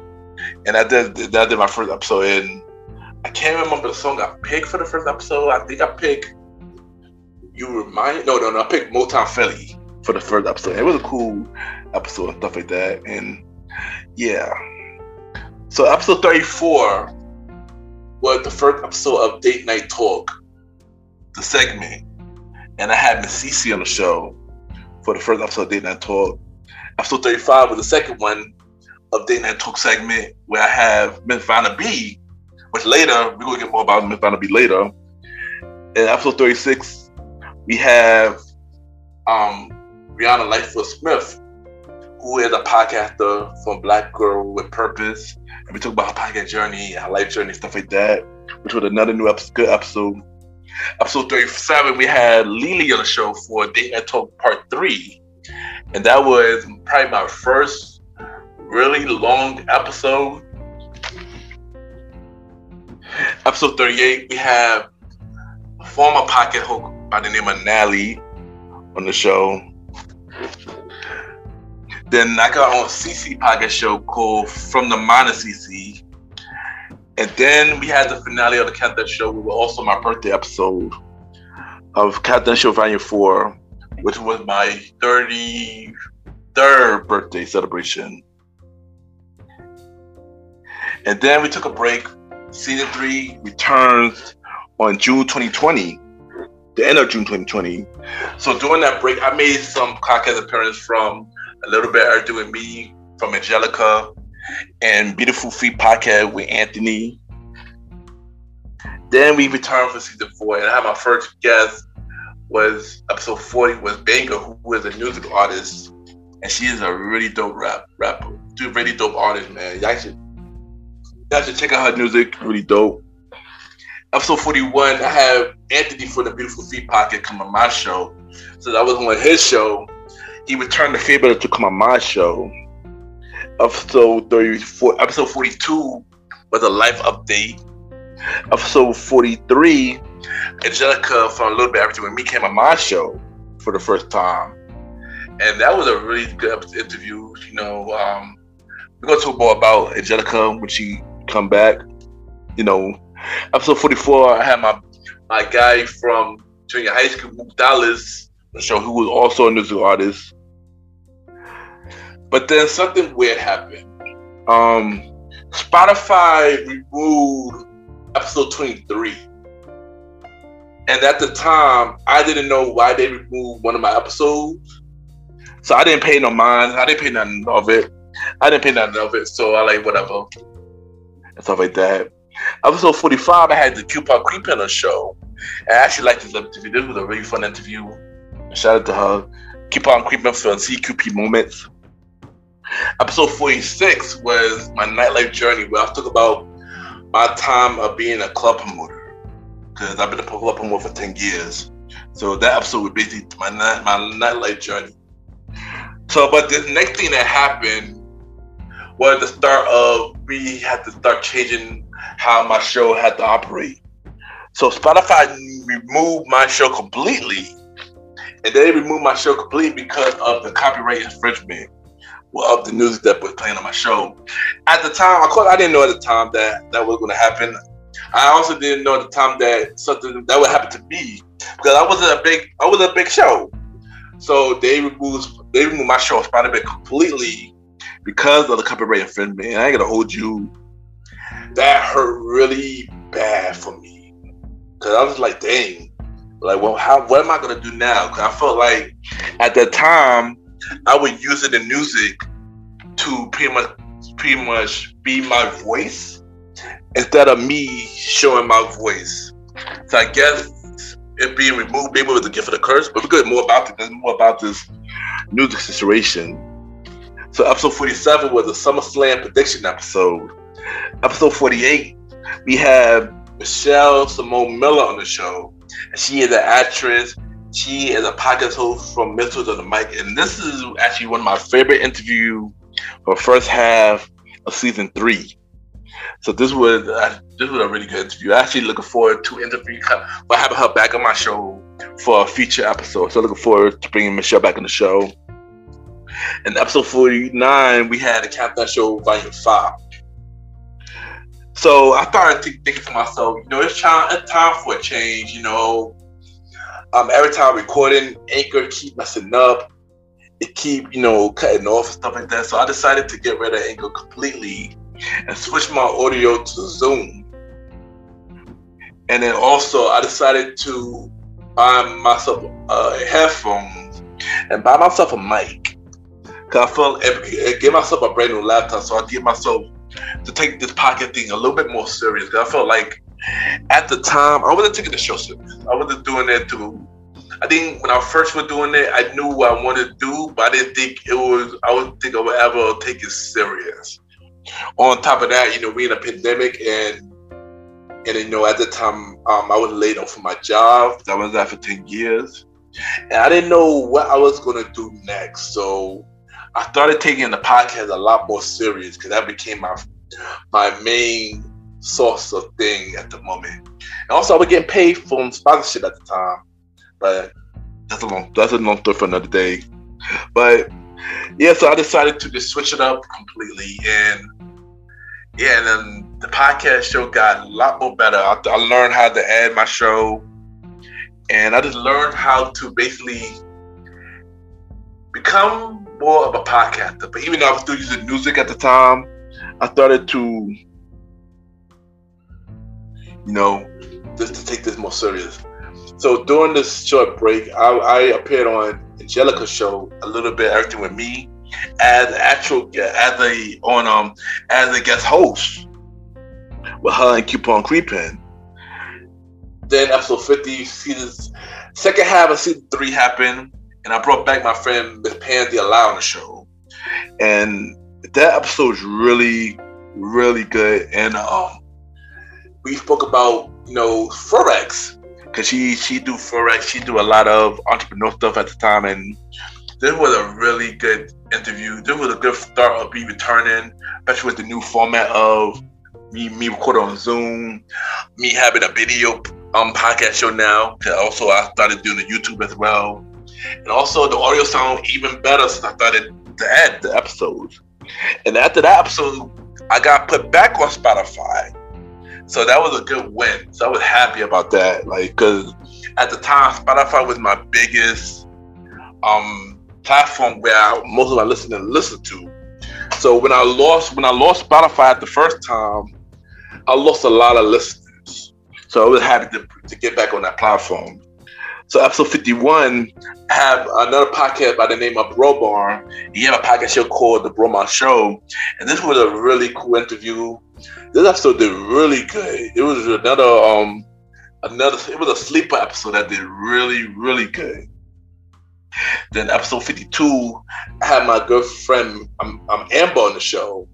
And I did that. I did my first episode, and I can't remember the song I picked for the first episode. I think I picked "You Remind." No, no, no. I picked Motown Philly for the first episode. It was a cool episode and stuff like that, and yeah. So episode thirty-four was the first episode of Date Night Talk, the segment. And I had Miss Cece on the show for the first episode of Date Night Talk. Episode thirty-five was the second one of Date Night Talk segment where I have Miss Vanna B, which later, we're going to get more about Miss Vanna B later. In episode thirty-six, we have um, Rihanna Lightfoot Smith, who is a podcaster from Black Girl With Purpose. And we talk about her podcast journey, her life journey, stuff like that, which was another new episode, good episode. episode thirty-seven, we had Lily on the show for Date Night Talk Part three. And that was probably my first really long episode. Episode thirty-eight, we have a former pocket hook by the name of Nally on the show. Then I got on C C podcast show called From the Minor C C. And then we had the finale of the Countdown Show, which was also my birthday episode of Countdown Show Volume four, which was my thirty-third birthday celebration. And then we took a break. Season three returns on June twenty twenty, the end of June twenty twenty. So during that break, I made some podcast appearances from A Little Bit Earth Doing Me, from Angelica, and Beautiful Feet Podcast with Anthony. Then we returned for season four, and I had my first guest was episode forty was Banger, who is a music artist, and she is a really dope rap rapper. She's a really dope artist, man. Y'all should y'all should check out her music, really dope. Episode forty-one, I have Anthony from the Beautiful Feet Podcast come on my show. So that was on his show. He returned the favor to come on my show. Episode thirty-four, episode forty-two was a life update. Episode forty-three, Angelica from A Little Bit Everything With Me came on my show for the first time, and that was a really good interview. You know, um, we're gonna talk more about Angelica when she come back. You know, episode forty-four, I had my my guy from junior high school, Mook Dallas, the show, who was also a music artist. But then something weird happened. Um, Spotify removed episode twenty-three. And at the time, I didn't know why they removed one of my episodes. So I didn't pay no mind. I didn't pay nothing of it. I didn't pay nothing of it. So I like, whatever. And stuff like that. Episode forty-five, I had the Q-Pop Creep on the show. And I actually liked this interview. This was a really fun interview. Shout out to her. Keep on creeping for C Q P moments. Episode forty-six was my nightlife journey, where I talk about my time of being a club promoter, because I've been a club promoter for ten years. So that episode was basically my night, my nightlife journey. So, but the next thing that happened was the start of we had to start changing how my show had to operate. So Spotify removed my show completely, and they removed my show completely because of the copyright infringement of the music that was playing on my show. At the time, of course, I didn't know at the time that that was going to happen. I also didn't know at the time that something that would happen to me, because I wasn't a big, I was a big show. So they removed, they removed my show Spider-Man completely because of the copyright infringement. And I ain't gonna hold you, that hurt really bad for me, because I was like, dang, like, well, how, what am I gonna do now? Because I felt like at that time, I would use it in music to pretty much, pretty much be my voice instead of me showing my voice. So I guess it being removed, maybe it was a gift of the curse, but we're good more about this, more about this music situation. So episode forty-seven was a SummerSlam prediction episode. Episode forty-eight, we have Michelle Simone Miller on the show. She is an actress. She is a podcast host from Mentors on the Mic, and this is actually one of my favorite interviews for the first half of season three. So this was uh, this was a really good interview. I'm actually looking forward to interviewing her, but having her back on my show for a future episode. So looking forward to bringing Michelle back on the show. In episode forty-nine, we had a Countdown Show Volume five. So I started thinking to myself, you know, it's time, it's time for a change, you know. Um, every time I'm recording, Anchor keep messing up. It keep, you know, cutting off and stuff like that. So I decided to get rid of Anchor completely and switch my audio to Zoom. And then also I decided to buy myself uh, headphones and buy myself a mic. Cause I felt it, it gave myself a brand new laptop, so I gave myself to take this podcast thing a little bit more serious. Cause I felt like at the time, I wasn't taking the show serious. I wasn't doing it to. I think when I first was doing it, I knew what I wanted to do, but I didn't think it was. I wouldn't think I would ever take it serious. On top of that, you know, we in a pandemic, and And then, you know, at the time, um, I was laid off from my job. I was there for ten years. And I didn't know what I was going to do next. So I started taking the podcast a lot more serious, because that became my my main source of thing at the moment. And also, I was getting paid from sponsorship at the time. But that's a long, that's a long story for another day. But yeah, so I decided to just switch it up completely. And yeah, and then the podcast show got a lot more better. I, I learned how to add my show. And I just learned how to basically become more of a podcaster. But even though I was still using music at the time, I started to, you know, just to take this more serious. So during this short break, I, I appeared on Angelica's show a little bit, Everything With Me, as actual as a on um as a guest host with her and Coupon Creepin'. Then episode fifty, season second half of season three happened, and I brought back my friend Miss Pansy Allow on the show, and that episode was really, really good. And um, we spoke about, you know, Forex, because she she do Forex, she do a lot of entrepreneur stuff at the time, and this was a really good interview. This was a good start of me returning, especially with the new format of me me recording on Zoom, me having a video um podcast show now. Also, I started doing the YouTube as well, and also the audio sound even better since I started to add the episodes. And after that episode, I got put back on Spotify, so that was a good win. So I was happy about that, like, because at the time Spotify was my biggest um. platform where I, most of my listeners listen to. So when I lost when I lost Spotify at the first time, I lost a lot of listeners. So I was happy to, to get back on that platform. So episode fifty-one, I have another podcast by the name of Bro Barn. He had a podcast show called The Bro Barn Show, and this was a really cool interview. This episode did really good. It was another um another it was a sleeper episode that did really, really good. Then episode fifty-two, I had my girlfriend I'm, I'm Amber on the show,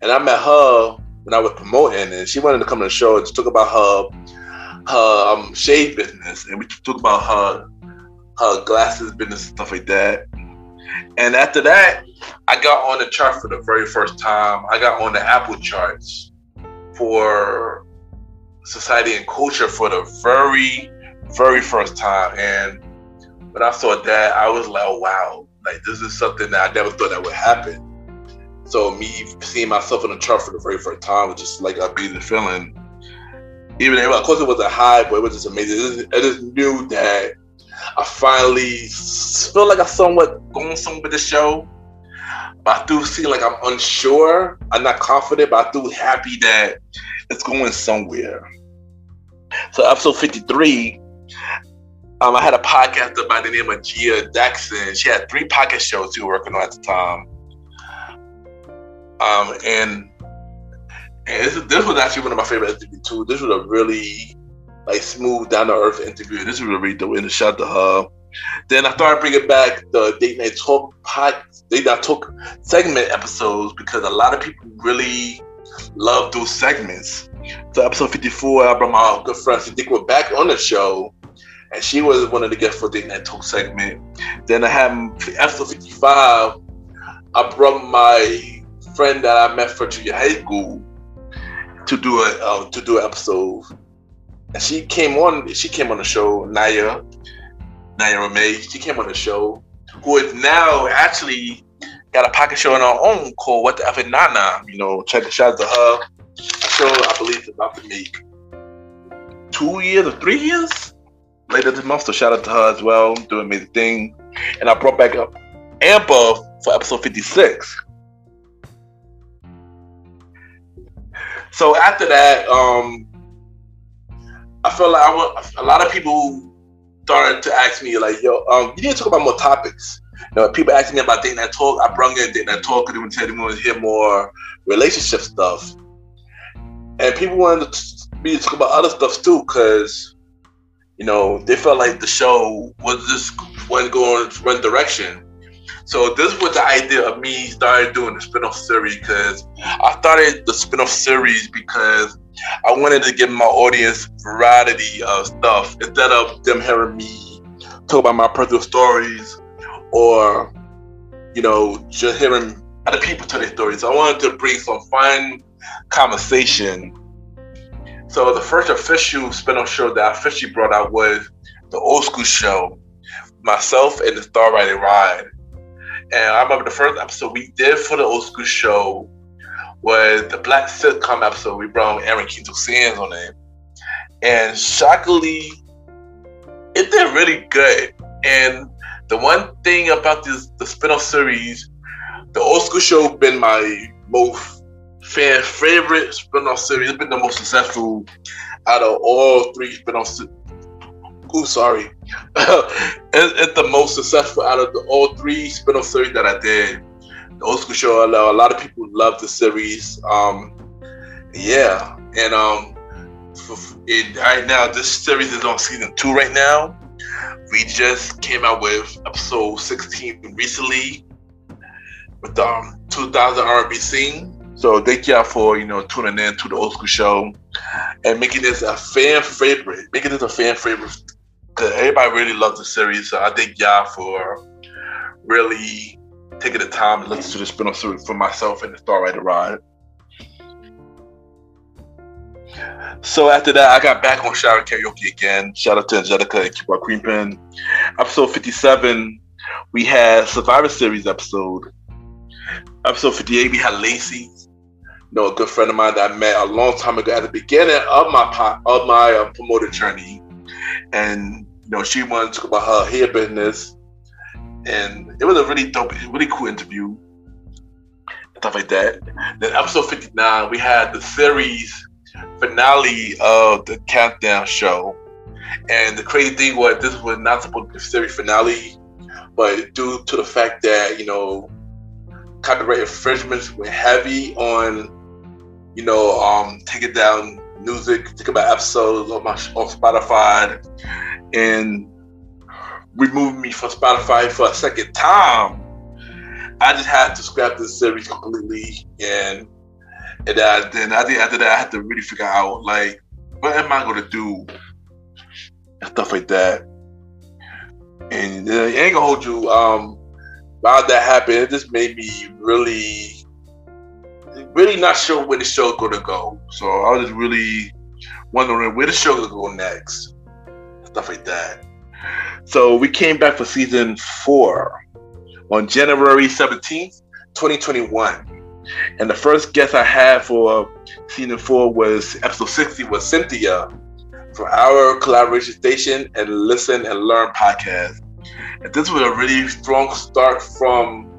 and I met her when I was promoting, and she wanted to come to the show and talk about her her um, shade business, and we talked about her her glasses business and stuff like that. And after that, I got on the chart for the very first time. I got on the Apple charts for society and culture for the very, very first time, and when I saw that, I was like, oh, wow, like, this is something that I never thought that would happen. So me seeing myself on the chart for the very first time was just like a amazing feeling. Even though, of course, it was a high, but it was just amazing. I just knew that I finally feel like I'm somewhat going somewhere with the show. But I do feel like I'm unsure. I'm not confident, but I do happy that it's going somewhere. So episode fifty-three, Um, I had a podcaster by the name of Gia Jackson. She had three podcast shows she was working on at the time. Um, and and this, this was actually one of my favorite interviews too. This was a really like smooth, down to earth interview. This was a really dope. And shout out to her. Then I started bringing back the Date Night Talk pod, Date Night Talk segment episodes, because a lot of people really love those segments. So episode fifty-four, I brought my good friend Sadiqa back on the show, and she was one of the guests for the Net Talk segment. Then I had, episode fifty-five, I brought my friend that I met for junior high school to do a uh, to do an episode, and she came on. She came on the show, Naya, Naya Ramey. She came on the show, who is now actually got a pocket show on her own called What the F Nana. You know, check a shout out to her. A show I believe is about to make two years or three years. Later this month, so shout out to her as well, doing amazing thing. And I brought back up Amber for episode fifty-six. So after that, um, I felt like I was, a lot of people started to ask me, like, yo, um, you need to talk about more topics. You know, people asking me about Date Night Talk. I brought in Date Night Talk because they wanted to hear more relationship stuff. And people wanted me to talk about other stuff too, because, you know, they felt like the show was just one going one direction. So this was the idea of me starting doing the spin-off series, because I started the spin-off series because I wanted to give my audience variety of stuff instead of them hearing me talk about my personal stories or, you know, just hearing other people tell their stories. So I wanted to bring some fun conversation. So the first official spinoff show that I officially brought out was the Old School Show, myself and the Star Riding Ride. And I remember the first episode we did for the Old School Show was the Black Sitcom episode. We brought Aaron Quinto Sands on it. And shockingly, it did really good. And the one thing about this the spinoff series, the Old School Show been my most fan favorite spinoff series. It's been the most successful out of all three spinoff. Ooh, sorry. it, it's the most successful out of the, all three spinoff series that I did. The Old School Show, a lot of people love the series. Um, yeah, and um, it, right now this series is on season two right now. We just came out with episode sixteen recently with the um, two thousand R and B scene. So thank y'all for, you know, tuning in to the Old School Show and making this a fan favorite. Making this a fan favorite because everybody really loves the series. So I thank y'all for really taking the time to listen to the spinoff series for myself and the Star Rider Ride. So after that, I got back on Shout Out Karaoke again. Shout out to Angelica and Kiwa Creepin. Episode fifty-seven, we had Survivor Series episode. Episode fifty-eight, we had Lacey. You know, a good friend of mine that I met a long time ago at the beginning of my po- of my uh, promoter journey. And, you know, she wanted to talk about her hair business. And it was a really dope, really cool interview. Stuff like that. Then episode fifty-nine, we had the series finale of the Countdown Show. And the crazy thing was, this was not supposed to be a series finale, but due to the fact that, you know, copyright infringements were heavy on, you know, um, taking down music, taking about episodes on my on Spotify, and removing me from Spotify for a second time, I just had to scrap this series completely, and and I, then I think after that I had to really figure out like what am I gonna do and stuff like that. And uh, I ain't gonna hold you. Um, While that happened, it just made me really, really not sure where the show's gonna go. So I was just really wondering where the show gonna go next, stuff like that. So we came back for season four on January seventeenth, twenty twenty-one, and the first guest I had for season four was episode sixty was Cynthia from our collaboration station and Listen and Learn podcast. And this was a really strong start from,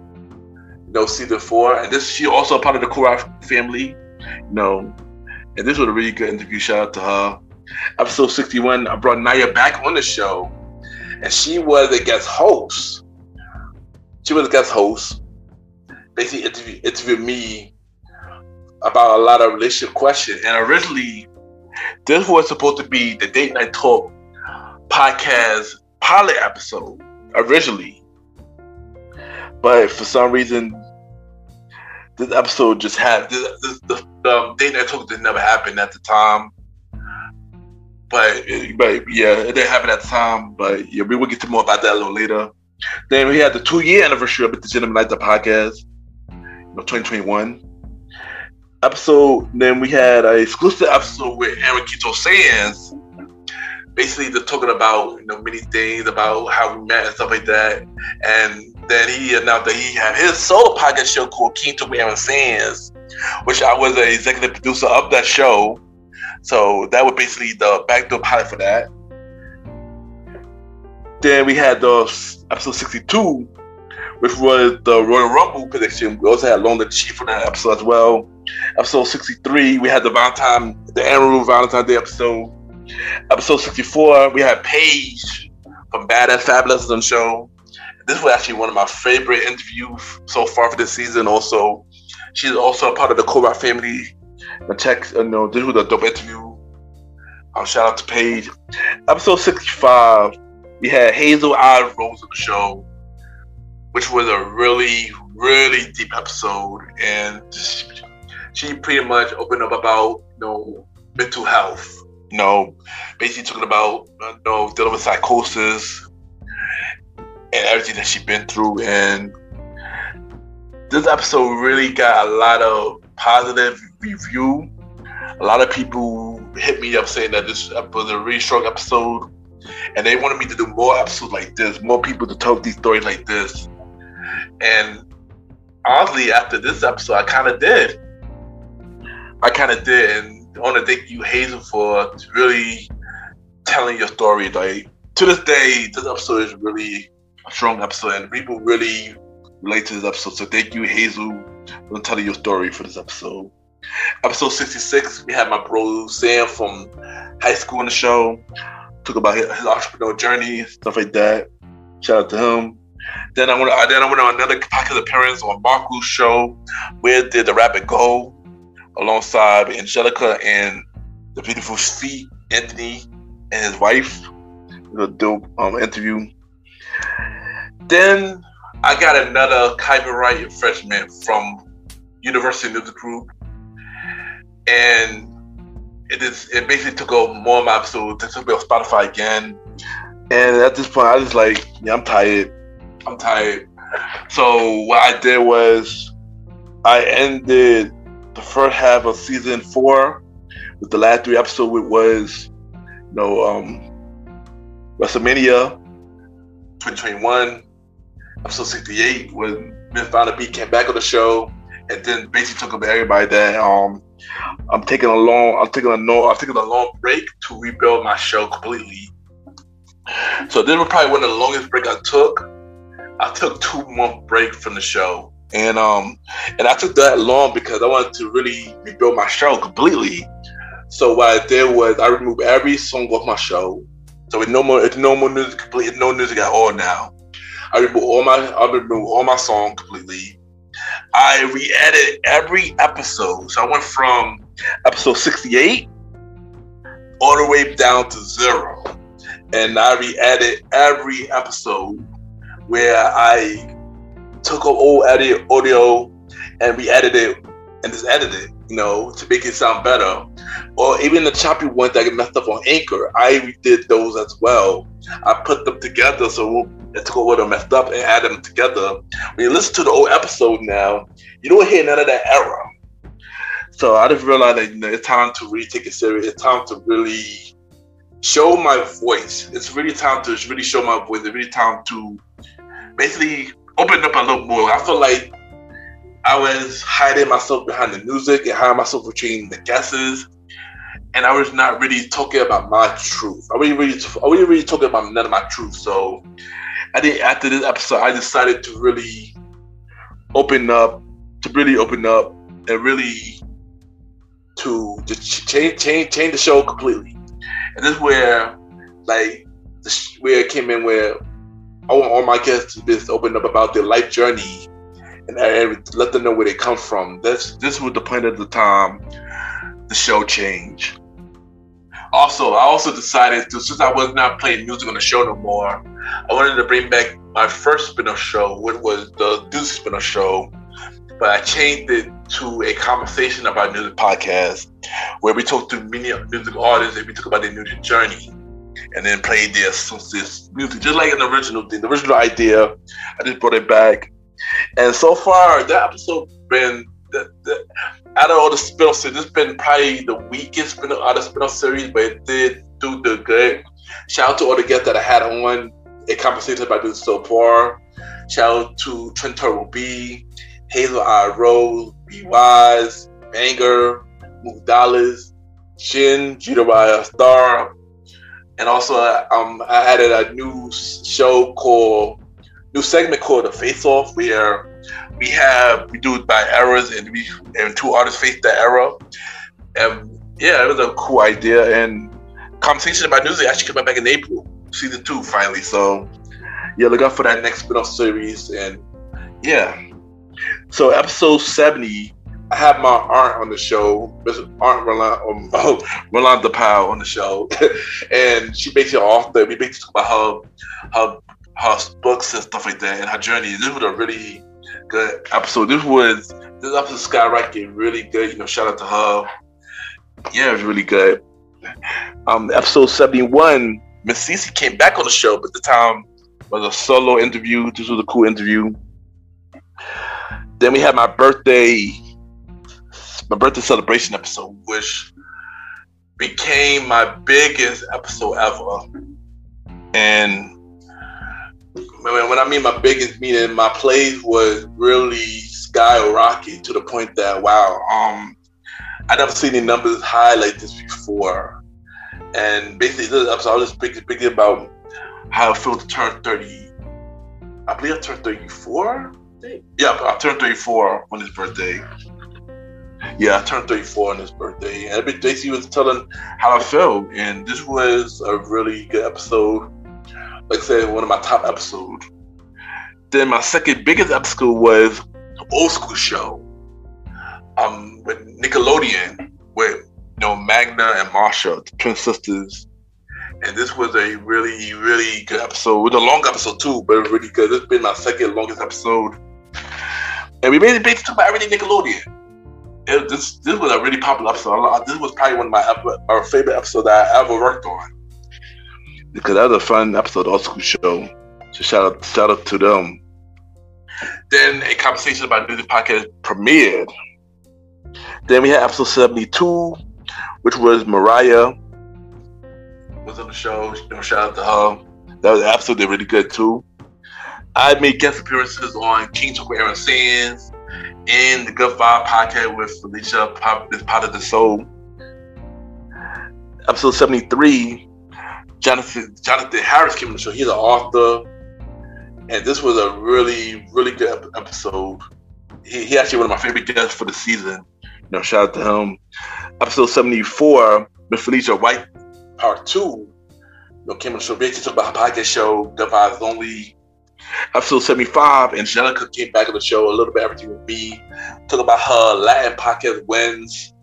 you know, season four. And this she also a part of the Korra family, you know. And this was a really good interview. Shout out to her. Episode sixty-one, I brought Naya back on the show, and she was a guest host. She was a guest host. Basically, interviewed interviewed me about a lot of relationship questions. And originally, this was supposed to be the Date Night Talk podcast pilot episode originally, but for some reason this episode just had this, this, this, the Date Night Talk did never happen at the time, but, but yeah it didn't happen at the time, but yeah, we will get to more about that a little later. Then we had the two year anniversary of the Gentleman Like the podcast, you know, twenty twenty-one episode. Then we had an exclusive episode with Aaron Quinto Sands. Basically, they're talking about, you know, many things about how we met and stuff like that. And then he announced that he had his solo podcast show called Quinto with Aaron Sands, which I was an executive producer of that show. So that was basically the backdoor pilot for that. Then we had the episode sixty-two, which was the Royal Rumble prediction. We also had Long the Chief for that episode as well. Episode sixty-three, we had the Valentine, the annual Valentine's Day episode. Episode sixty-four, we had Paige from Bad and Fabulous on the show. This was actually one of my favorite interviews so far for this season. Also, she's also a part of the Korra family. The check, you know, this was a dope interview. Um, shout out to Paige. Episode sixty-five, we had Hazel Eyes Rose on the show, which was a really, really deep episode, and she pretty much opened up about, you know, mental health, you know, basically talking about, you know, dealing with psychosis and everything that she's been through. And this episode really got a lot of positive review. A lot of people hit me up saying that this was a really strong episode, and they wanted me to do more episodes like this, more people to tell these stories like this. And oddly, after this episode, I kind of did. I kind of did, and I want to thank you, Hazel, for really telling your story. Like, to this day, this episode is really a strong episode, and people really relate to this episode. So thank you, Hazel, for telling your story for this episode. Episode sixty-six, we had my bro Sam from high school on the show. Talk about his, his entrepreneurial journey and stuff like that. Shout out to him. Then I went, then I went on another podcast appearance on Marco's show, where did the rabbit go, alongside Angelica and the beautiful Feet, Anthony and his wife. It was a dope um, interview. Then I got another copyright freshman from University News Group, and it is it basically took over more of my episodes. It took me on Spotify again, and at this point I was like, yeah, I'm tired. I'm tired. So what I did was I ended the first half of season four with the last three episodes, which was, you know, um, WrestleMania twenty twenty-one. Episode sixty-eight, when Miss Donna B came back on the show, and then basically took over everybody that um I'm taking a long I'm taking a no I'm taking a long break to rebuild my show completely. So this was probably one of the longest break I took. I took two month break from the show, and um, and I took that long because I wanted to really rebuild my show completely. So what I did was I removed every song off my show. So it's no more, it's no more music, completely no music at all now. I removed all my, I removed all my songs completely. I re-edited every episode. So I went from episode sixty-eight all the way down to zero, and I re-edited every episode, where I took an old edit audio and we edited it and just edited it, you know, to make it sound better. Or even the choppy ones that get messed up on Anchor, I redid those as well. I put them together, so it took what I messed up and added them together. When you listen to the old episode now, you don't hear none of that error. So I just realized that, you know, it's time to really take it serious. It's time to really show my voice. It's really time to really show my voice. It's really time to basically opened up a little more. I feel like I was hiding myself behind the music and hiding myself between the guesses, and I was not really talking about my truth. I wasn't really, I wasn't really talking about none of my truth. So I think after this episode, I decided to really open up, to really open up, and really to just change, change, change the show completely. And this is where, like, this, where it came in where I want all my guests to just open up about their life journey and let them know where they come from. That's, this was the point of the time the show changed. Also, I also decided to, since I was not playing music on the show no more, I wanted to bring back my first spin-off show, which was the Deuce spin-off show, but I changed it to a conversation about music podcast, where we talked to many music artists and we talked about their music journey, and then played their this music, just like an original thing. The original idea, I just brought it back. And so far, that episode been, the, the, out of all the spin-off series, it's been probably the weakest spin-off, out of spin-off series, but it did do the good. Shout out to all the guests that I had on a conversation about doing so far. Shout out to Trent Turbo B, Hazel I. Rose, B. Wise, Banger, Mook Dollars, Shin, Judah Star. And also, um, I added a new show called, new segment called The Face Off, where we have, we do it by eras, and we and two artists face the era. And yeah, it was a cool idea. And conversation about music actually came back in April, season two finally. So yeah, look out for that next spin-off series. And yeah, so episode seventy, I have my aunt on the show, Miss Aunt Rolanda, oh, Rolanda Powell on the show, and she basically an author. We basically talk about her, her, her books and stuff like that, and her journey. This was a really good episode. This was this episode skyrocketed really good. You know, shout out to her. Yeah, it was really good. Um, episode seventy-one, Miss Cece came back on the show, but the time was a solo interview. This was a cool interview. Then we had my birthday, my birthday celebration episode, which became my biggest episode ever. And when I mean my biggest, meaning my plays was really skyrocketing to the point that, wow, um, I never seen any numbers high like this before. And basically, this episode, I was just thinking, thinking about how it feels to turn thirty. I believe I turned thirty-four? Yeah, I turned thirty-four on his birthday. Yeah, I turned thirty-four on his birthday. And basically, was telling how I felt. And this was a really good episode. Like I said, one of my top episodes. Then my second biggest episode was the Old School Show. Um, with Nickelodeon, with you know Magna and Marsha, the twin sisters, and this was a really, really good episode. It was a long episode too, but it was really good. It's been my second longest episode, and we made it big to talk about everything Nickelodeon. It, this this was a really popular episode. This was probably one of my our favorite episodes that I ever worked on, because that was a fun episode, Old School Show. So shout out, shout out to them. Then a conversation about the podcast premiered. Then we had episode seventy-two, which was Mariah was on the show. You know, shout out to her. That was absolutely really good too. I made guest appearances on King Talk with Aaron Sands and the Good Vibe podcast with Felicia Pop, this Pot of the Soul. Episode seventy-three, Jonathan Jonathan Harris came on the show. He's an author, and this was a really, really good episode. He, he actually one of my favorite guests for the season. You know, shout out to him. Episode seventy-four, Miss Felicia White, part two. You know, came on the show. Basically talked about her podcast show, Good Vibes Only. Episode seventy-five, Angelica came back on the show. A little bit everything with me. Talk about her Latin podcast wins.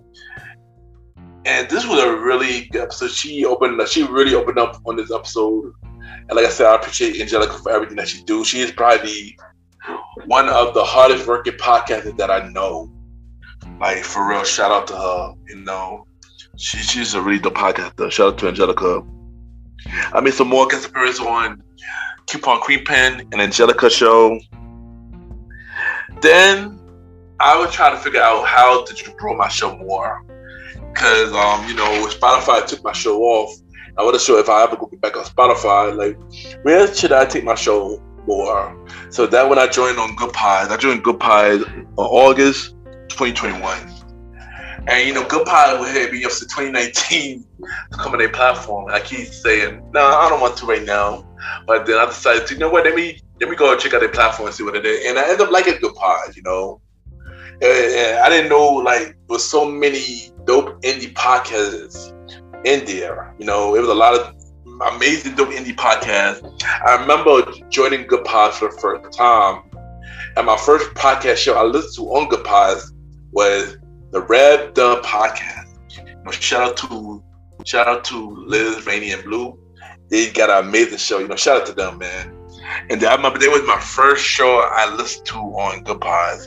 And this was a really good episode. She opened. She really opened up on this episode. And like I said, I appreciate Angelica for everything that she do. She is probably one of the hardest working podcasters that I know. Like, for real, shout out to her. You know, she, she's a really dope podcaster. Shout out to Angelica. I made some more guest appearances on Coupon Cream Pen and Angelica Show. Then I would try to figure out how to grow my show more, because um, you know, Spotify took my show off. I wasn't sure if I ever could be back on Spotify. Like, where should I take my show more? So that when I joined on Good Pod, I joined Good Pod on August twenty twenty-one. And you know, Good Pod will be up to twenty nineteen to come on their platform. And I keep saying, no, nah, I don't want to right now. But then I decided to, you know what, let me let me go and check out their platform and see what it is. And I ended up liking Good Pod, you know. And I didn't know, like, there was so many dope indie podcasts in there. You know, it was a lot of amazing dope indie podcast. I remember joining Good Pod for the first time, and my first podcast show I listened to on Good Pod was the Rev Dub podcast. Shout out to shout out to Liz, Rainy, and Blue. They got an amazing show. You know, shout out to them, man. And I remember they was my first show I listened to on Good Pod,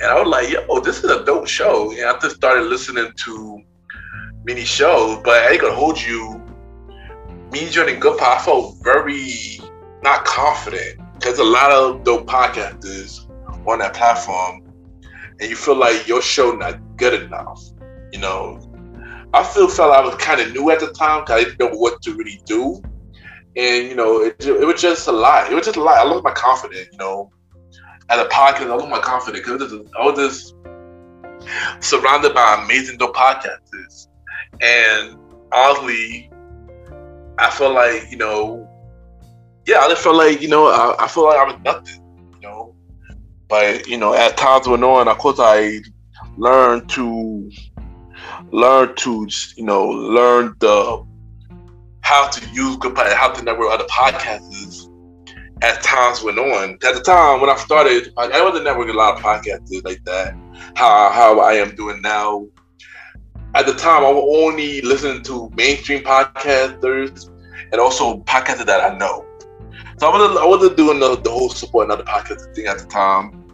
and I was like, yo, this is a dope show. And I just started listening to many shows, but I ain't gonna hold you. Me joining Good Pod, I felt very not confident, because a lot of dope podcasters on that platform, and you feel like your show not good enough. You know, I feel felt I was kind of new at the time, because I didn't know what to really do, and you know, it, it was just a lot. It was just a lot. I lost my confidence. You know, as a podcast, I lost my confidence because I was just surrounded by amazing dope podcasters, and oddly, I felt like, you know, yeah, I just felt like, you know, I, I felt like I was nothing, you know. But, you know, as times went on, of course, I learned to, learn to, you know, learn the, how to use Good Pod, how to network with other podcasters as times went on. At the time, when I started, I, I wasn't networking a lot of podcasters like that, how, how I am doing now. At the time, I was only listening to mainstream podcasters and also podcasters that I know. So I wasn't, I wasn't doing the, the whole support another podcast thing at the time.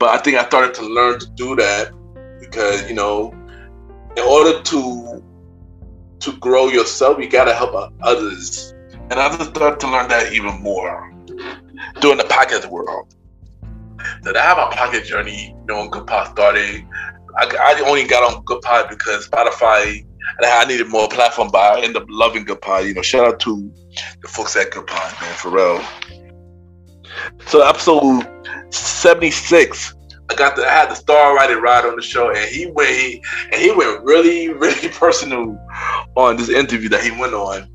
But I think I started to learn to do that, because, you know, in order to to grow yourself, you gotta help others. And I've started to learn that even more during the podcast world. That I have my podcast journey doing Good Pod started. I, I only got on Good Pod because Spotify, and I needed more platform, but I ended up loving Good Pod. You know, shout out to the folks at Good Pod, man, for real. So episode seventy-six, I got the, I had the star writer Rod on the show, and he went he, and he went really, really personal on this interview that he went on.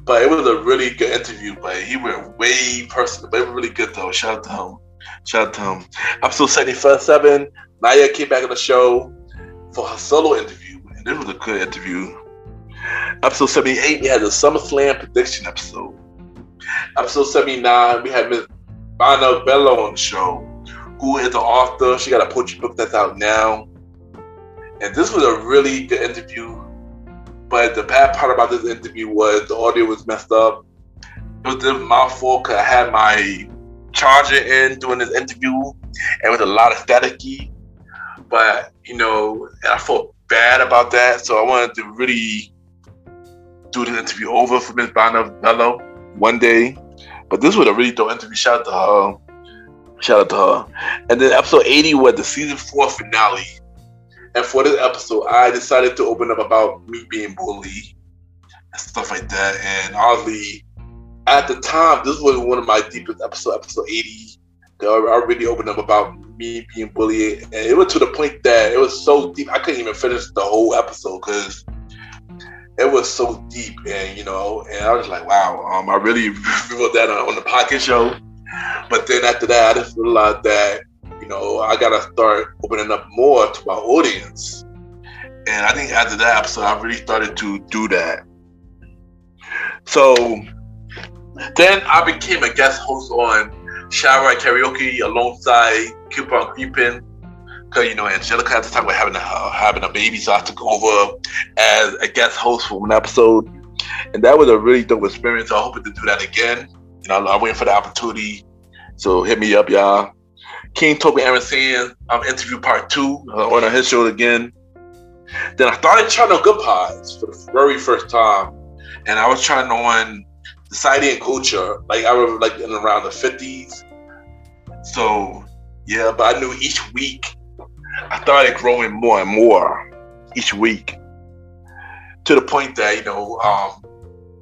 But it was a really good interview, but he went way personal. But it was really good though. Shout out to him. Shout out to him. Episode seventy-seven, Naya came back on the show for her solo interview. And this was a good interview. Episode seventy-eight, we had the SummerSlam prediction episode. Episode seventy-nine, we had Miz Bonna Bello on the show, who is the author. She got a poetry book that's out now. And this was a really good interview. But the bad part about this interview was the audio was messed up. It was just my fault because I had my charger in doing this interview, and it was a lot of staticky. But, you know, and I felt bad about that. So I wanted to really do this interview over for Miz Bonna Bello one day. But this was a really dope interview. Shout out to her. Shout out to her. And then episode eighty was the season four finale. And for this episode, I decided to open up about me being bullied and stuff like that. And oddly, at the time, this was one of my deepest episodes, episode eighty. I already opened up about me being bullied. And it was to the point that it was so deep, I couldn't even finish the whole episode because it was so deep. And, you know, and I was like, wow, um, I really revealed that on, on the podcast show. But then after that, I just realized that, you know, I gotta start opening up more to my audience. And I think after that episode, I really started to do that. So then I became a guest host on Shower Karaoke alongside Keep On Creeping. Because, you know, Angelica at the time was having a, having a baby, so I took over as a guest host for one episode. And that was a really dope experience. I'm hoping to do that again. You know, I'm waiting for the opportunity. So hit me up, y'all. King Toby Aaron Sands, um, interview part two uh, on his show again. Then I started trying on Good Pods for the very first time, and I was trying on Society and Culture, like I was like in around the fifties. So yeah, but I knew each week I started growing more and more each week to the point that you know, um,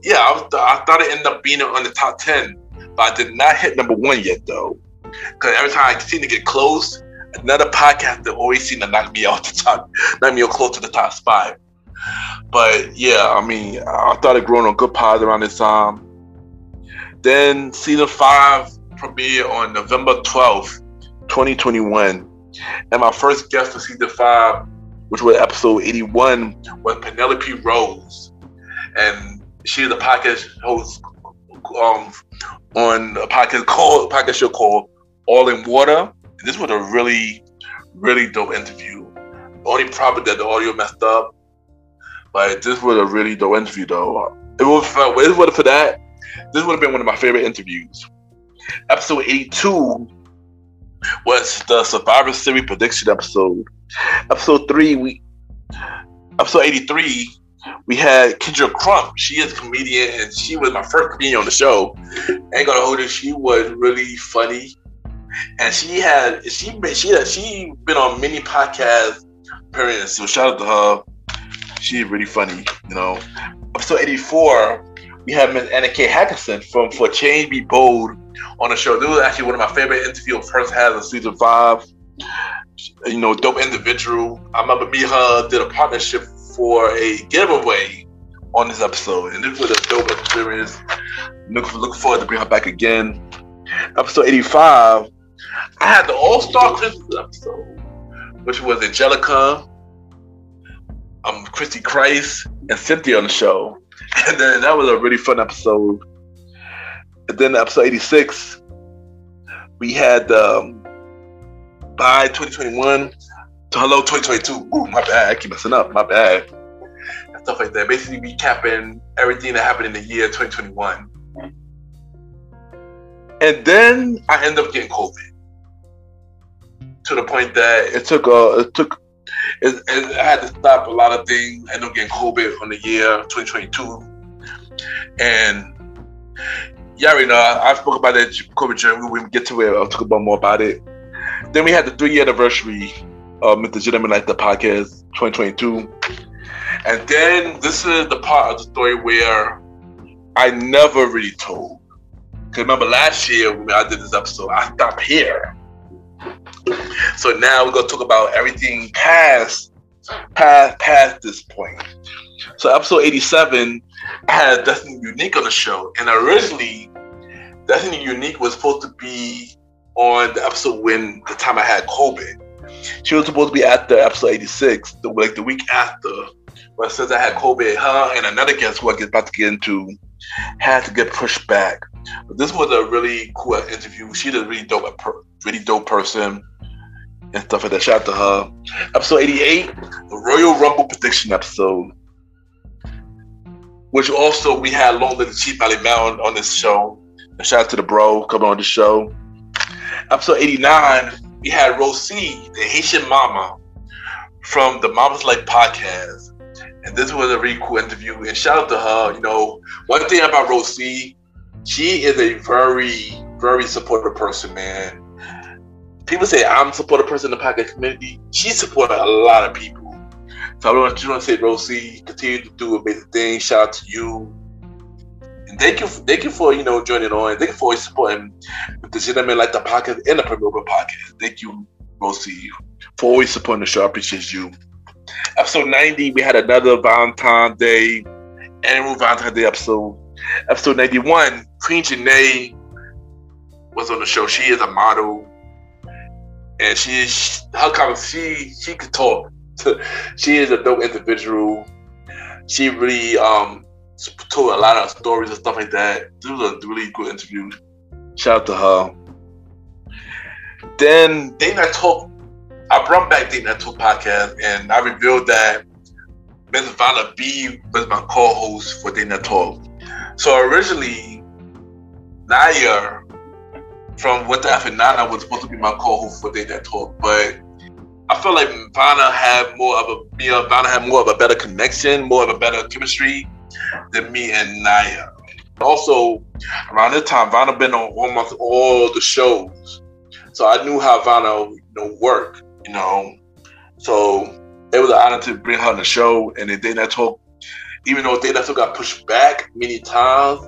yeah, I, was, I thought it ended up being on the top ten, but I did not hit number one yet though. Because every time I seem to get close, another podcast that always seemed to knock me out the top, knock me out close to the top spot. But yeah, I mean, I started growing on Good Pods around this time. Then season five premiered on November twelfth, twenty twenty-one. And my first guest for season five, which was episode eighty-one, was Penelope Rose. And she is a podcast host um, on a podcast, called, podcast show called All in Water. This was a really, really dope interview. The only problem that the audio messed up, but this was a really dope interview though. It was for, it was for that. This would have been one of my favorite interviews. Episode eighty-two was the Survivor Series prediction episode. Episode three, we episode eighty-three, we had Kendra Crump. She is a comedian, and she was my first comedian on the show. I ain't gonna hold it. She was really funny. And she had she been she had, she been on many podcasts periods. So shout out to her. She's really funny, you know. Episode eighty-four, we had Miz Anna K. Hackerson from For Change Be Bold on the show. This was actually one of my favorite interviews first had in season five. You know, dope individual. I remember me and her did a partnership for a giveaway on this episode, and this was a dope experience. Looking look forward to bring her back again. Episode eighty-five, I had the All Star Christmas episode, which was Angelica, um, Christy Christ, and Cynthia on the show, and then that was a really fun episode. And then episode eighty-six, we had um, by twenty twenty-one. Hello twenty twenty-two. Ooh, my bad. I keep messing up. My bad. And stuff like that. Basically recapping everything that happened in the year twenty twenty-one. And then I ended up getting COVID. To the point that it took uh, it took It, it, I had to stop a lot of things. I ended up getting COVID from the year twenty twenty-two. And yeah, right now, I've spoken about that COVID journey. We'll get to it. I'll talk about more about it. Then we had the three-year anniversary of Mister Gentleman Like the Podcast twenty twenty-two. And then this is the part of the story where I never really told. Because remember last year when I did this episode, I stopped here. So now we're going to talk about everything past, past, past this point. So episode eighty-seven, I had Destiny Unique on the show. And originally, Destiny Unique was supposed to be on the episode when the time I had COVID. She was supposed to be after episode eighty-six, the, like the week after. But since I had COVID, her and another guest who I was about to get into had to get pushed back. But this was a really cool interview. She's a really dope, really dope person and stuff like that. Shout out to her. Episode eighty-eight, the Royal Rumble prediction episode, which also we had Long Live the Chief Ali Mountain on this show. And shout out to the bro coming on the show. Episode eighty-nine, we had Rosie, the Haitian mama from the Mamas Like podcast. And this was a really cool interview. And shout out to her. You know, one thing about Rosie, she is a very, very supportive person, man. People say I'm a supportive person in the podcast community. She supported a lot of people. So I want to say, Rosie, continue to do amazing things. Shout out to you. And thank you, thank you for, you know, joining on. Thank you for supporting the Gentleman Like the Podcast and the Promoter Podcast. Thank you, Rosie, for always supporting the show. I appreciate you. Episode ninety, we had another Valentine's Day, annual Valentine's Day episode. Episode ninety-one, Queen Janae was on the show. She is a model, and she is, her comments, she she could talk. She is a dope individual. She really um told a lot of stories and stuff like that. This was a really good interview. Shout out to her. Then Date Night Talk, I brought back Date Night Talk podcast, and I revealed that Miz Vanna B was my co-host for Date Night Talk. So originally, Naya from What the F and Nana was supposed to be my co-host for Date Night Talk, but I felt like Vanna had more of a me and Vanna had more of a better connection, more of a better chemistry than me and Naya. Also, around this time, Vanna been on almost all the shows, so I knew how Vanna, you know, worked. You know, so it was an honor to bring her on the show, and then Date Night Talk. Even though Date Night Talk got pushed back many times,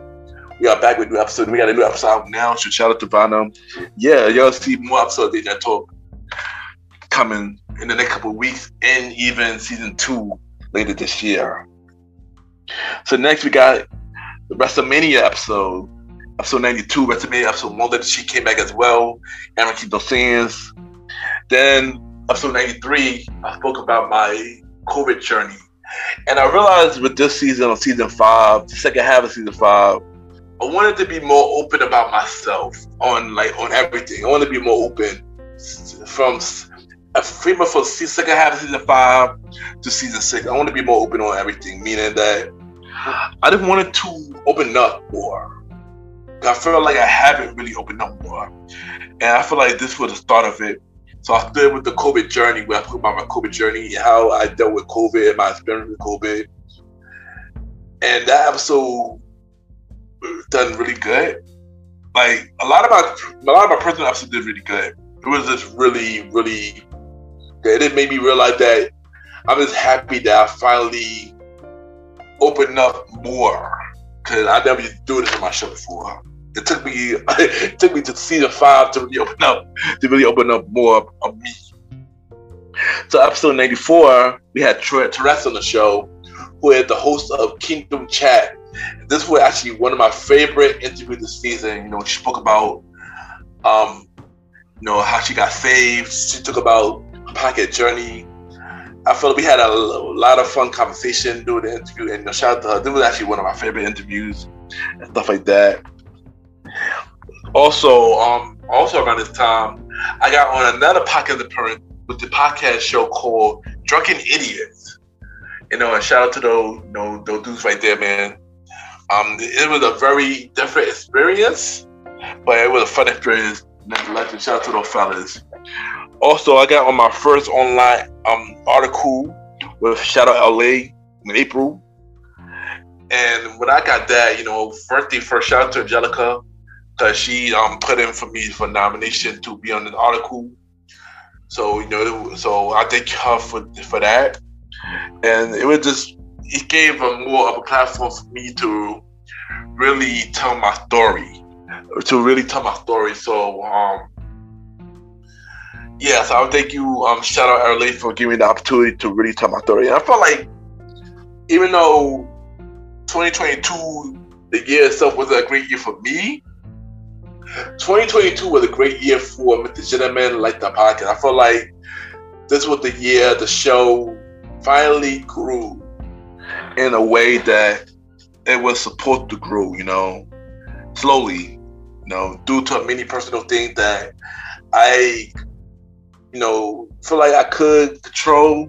we are back with new episode. We got a new episode now. So shout out to Vanna. Yeah, y'all see more episodes of Date Night Talk coming in the next couple of weeks, and even season two later this year. So next we got the WrestleMania episode, episode ninety-two. WrestleMania episode one, that she came back as well. Aaron keeps on saying. Then episode ninety-three, I spoke about my COVID journey. And I realized with this season of season five, the second half of season five, I wanted to be more open about myself on like on everything. I wanted to be more open from a framework for second half of season five to season six. I want to be more open on everything, meaning that I just wanted to open up more. I feel like I haven't really opened up more, and I feel like this was the start of it. So I started with the COVID journey, where I put about my COVID journey, how I dealt with COVID, my experience with COVID. And that episode done really good. Like a lot of my a lot of my personal episodes did really good. It was just really, really good. It made me realize that I'm just happy that I finally opened up more. Cause I never used to do this on my show before. It took me, it took me to season five to really open up, to really open up more of me. So episode ninety-four, we had Troy Terrence on the show, who is the host of Kingdom Chat. This was actually one of my favorite interviews this season. You know, she spoke about, um, you know, how she got saved. She talked about her podcast journey. I felt we had a lot of fun conversation during the interview, and you know, shout out to her. This was actually one of my favorite interviews and stuff like that. Also, um, also around this time, I got on another podcast appearance with the podcast show called Drunken Idiots. You know, and shout out to those, you know, those dudes right there, man. Um, it was a very different experience, but it was a fun experience That's legend. Shout out to those fellas. Also, I got on my first online um article with Shout Out L A in April. And when I got that, you know, first thing first, shout out to Angelica, because she um put in for me for nomination to be on the article. So, you know, so I thank her for for that. And it was just, it gave a more of a platform for me to really tell my story, to really tell my story. So, um, yeah, so I would thank you, um, Shout Out L A, for giving me the opportunity to really tell my story. And I felt like, even though twenty twenty-two, the year itself, wasn't a great year for me, twenty twenty-two was a great year for Mister Gentleman like the podcast. I felt like this was the year the show finally grew in a way that it was supposed to grow, you know, slowly, you know, due to many personal things that I, you know, feel like I could control,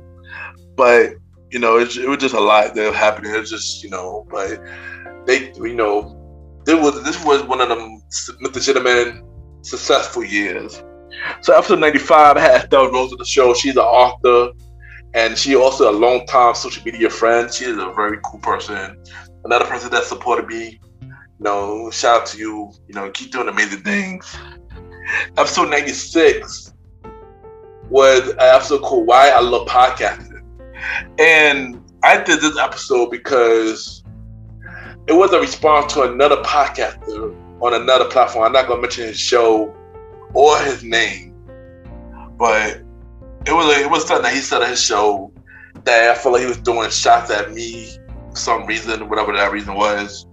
but, you know, it, it was just a lot that was happening. It was just, you know, but they, you know, This was, this was one of them legitimate successful years. So after ninety-five, I had Estelle Rose on the show. She's an author, and she also a long-time social media friend. She is a very cool person. Another person that supported me. You know, shout out to you. You know, keep doing amazing things. Episode ninety-six was an episode called Why I Love Podcasting. And I did this episode because it was a response to another podcaster on another platform. I'm not going to mention his show or his name, but it was a, it was something that he said on his show that I felt like he was doing shots at me for some reason, whatever that reason was.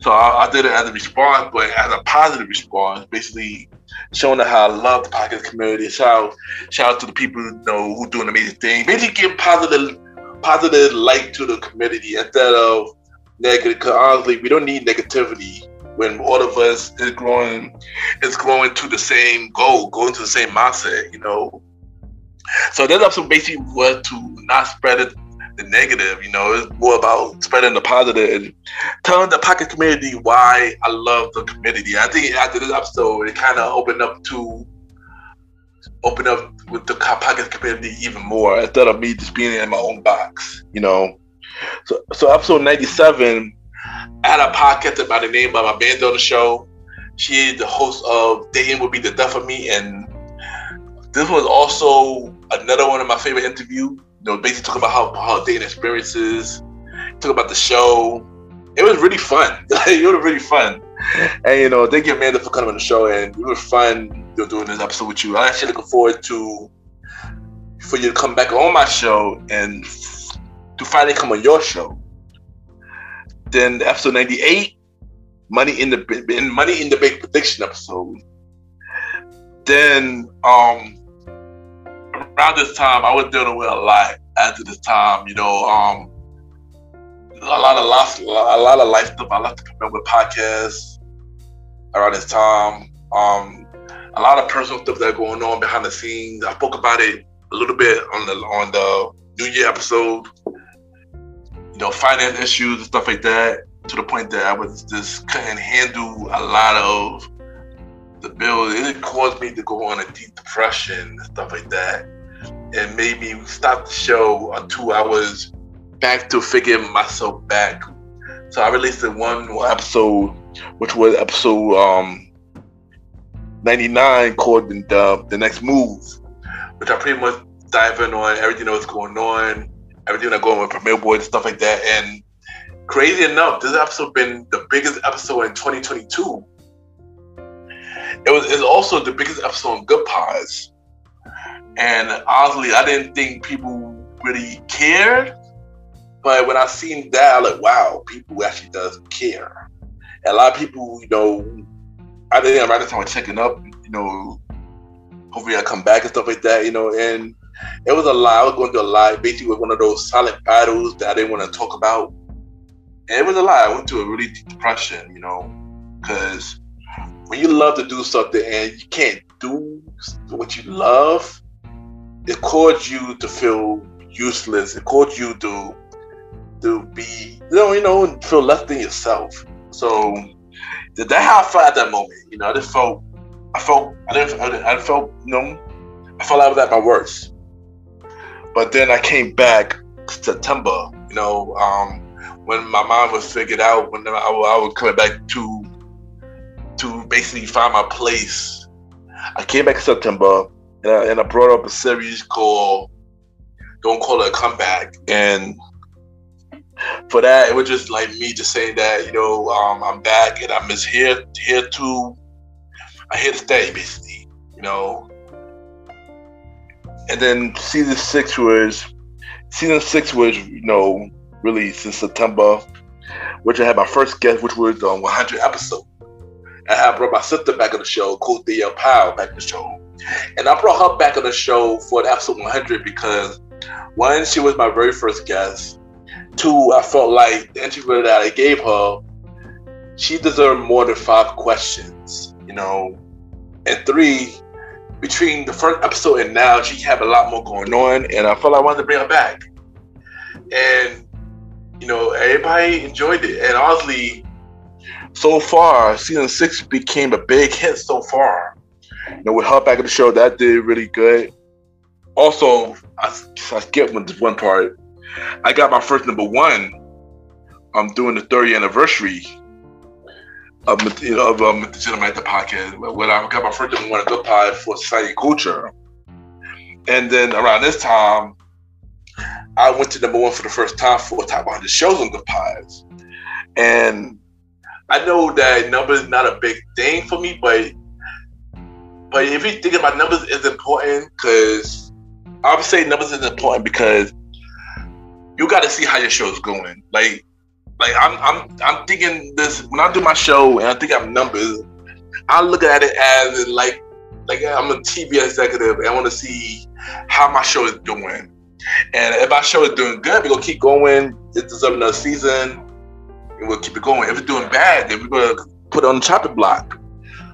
So I, I did it as a response, but as a positive response, basically showing how I love the podcast community. Shout, shout out to the people, you know, who do an amazing thing. Basically give positive, positive light to the community instead of negative, because honestly, we don't need negativity when all of us is growing, is growing to the same goal, going to the same mindset, you know. So that episode basically was to not spread it, the negative, you know. It's more about spreading the positive and telling the podcast community why I love the community. I think after this episode, it kind of opened up to open up with the podcast community even more instead of me just being in my own box, you know. So, so episode ninety-seven, I had a podcast by the name of my band on the show. She is the host of Dating Will Be the Death of Me, and this was also another one of my favorite interviews. You know, basically talking about how, how dating experiences, talking about the show. It was really fun. It was really fun. And, you know, thank you, Amanda, for coming on the show, and it was fun, you know, doing this episode with you. I'm actually looking forward to for you to come back on my show and to finally come on your show. Then episode ninety-eight, money in the in money in the bank prediction episode. Then um, around this time, I was dealing with a lot. After this time, you know, um, a lot of life, a lot of life stuff I left to come up with podcasts. Around this time, um, a lot of personal stuff that going on behind the scenes. I spoke about it a little bit on the on the New Year episode. You know, finance issues and stuff like that, to the point that I was just couldn't handle a lot of the bills. It caused me to go on a deep depression and stuff like that. It made me stop the show until I was back to figuring myself back. So I released the one more episode, which was episode um, ninety-nine, called the, the Next Move, which I pretty much dive in on everything that was going on, everything that's going with Premier Boy and stuff like that. And crazy enough, this episode been the biggest episode in twenty twenty-two. It was it's also the biggest episode on Good Pods. And honestly, I didn't think people really cared, but when I seen that, I was like, wow, people actually does care. And a lot of people, you know, I didn't right at the time checking up, you know, hopefully I come back and stuff like that, you know. And it was a lie. I was going through a lie. Basically, it was one of those silent battles that I didn't want to talk about. And it was a lie. I went through a really deep depression, you know, because when you love to do something and you can't do what you love, it caused you to feel useless. It caused you to to be, you know, you know, feel less than yourself. So that's how I felt at that moment. You know, I just felt I felt I didn't I felt numb. I felt out of that my words. But then I came back September, you know, um, when my mind was figured out, when I, I was coming back to to basically find my place. I came back in September and I, and I brought up a series called Don't Call It a Comeback. And for that, it was just like me just saying that, you know, um, I'm back and I'm just here, here to, I'm here to stay, basically, you know. And then season six was, season six was, you know, released in September, which I had my first guest, which was on um, one hundred episode. And I brought my sister back on the show, called Thea Powell, back on the show. And I brought her back on the show for episode one hundred because, one, she was my very first guest. Two, I felt like the interview that I gave her, she deserved more than five questions, you know. And three, between the first episode and now, she had a lot more going on, and I felt like I wanted to bring her back. And, you know, everybody enjoyed it. And honestly, so far, season six became a big hit so far. You know, with her back on the show, that did really good. Also, I, I skipped one, one part. I got my first number one. I'm um, doing the thirtieth anniversary of, you know, of um, the Gentleman at the Podcast. When I got my first number one at the pod for Society and Culture. And then around this time, I went to number one for the first time for Top one hundred shows on Good Pods. And I know that numbers is not a big thing for me, but but if you think about numbers, is important because I would say numbers is important because you got to see how your show's going. Like, like I'm I'm I'm thinking this when I do my show and I think I'm numbers, I look at it as like like I'm a T V executive and I want to see how my show is doing. And if our show is doing good, we're going to keep going. It deserves another season. And we'll keep it going. If it's doing bad, then we're going to put it on the chopping block.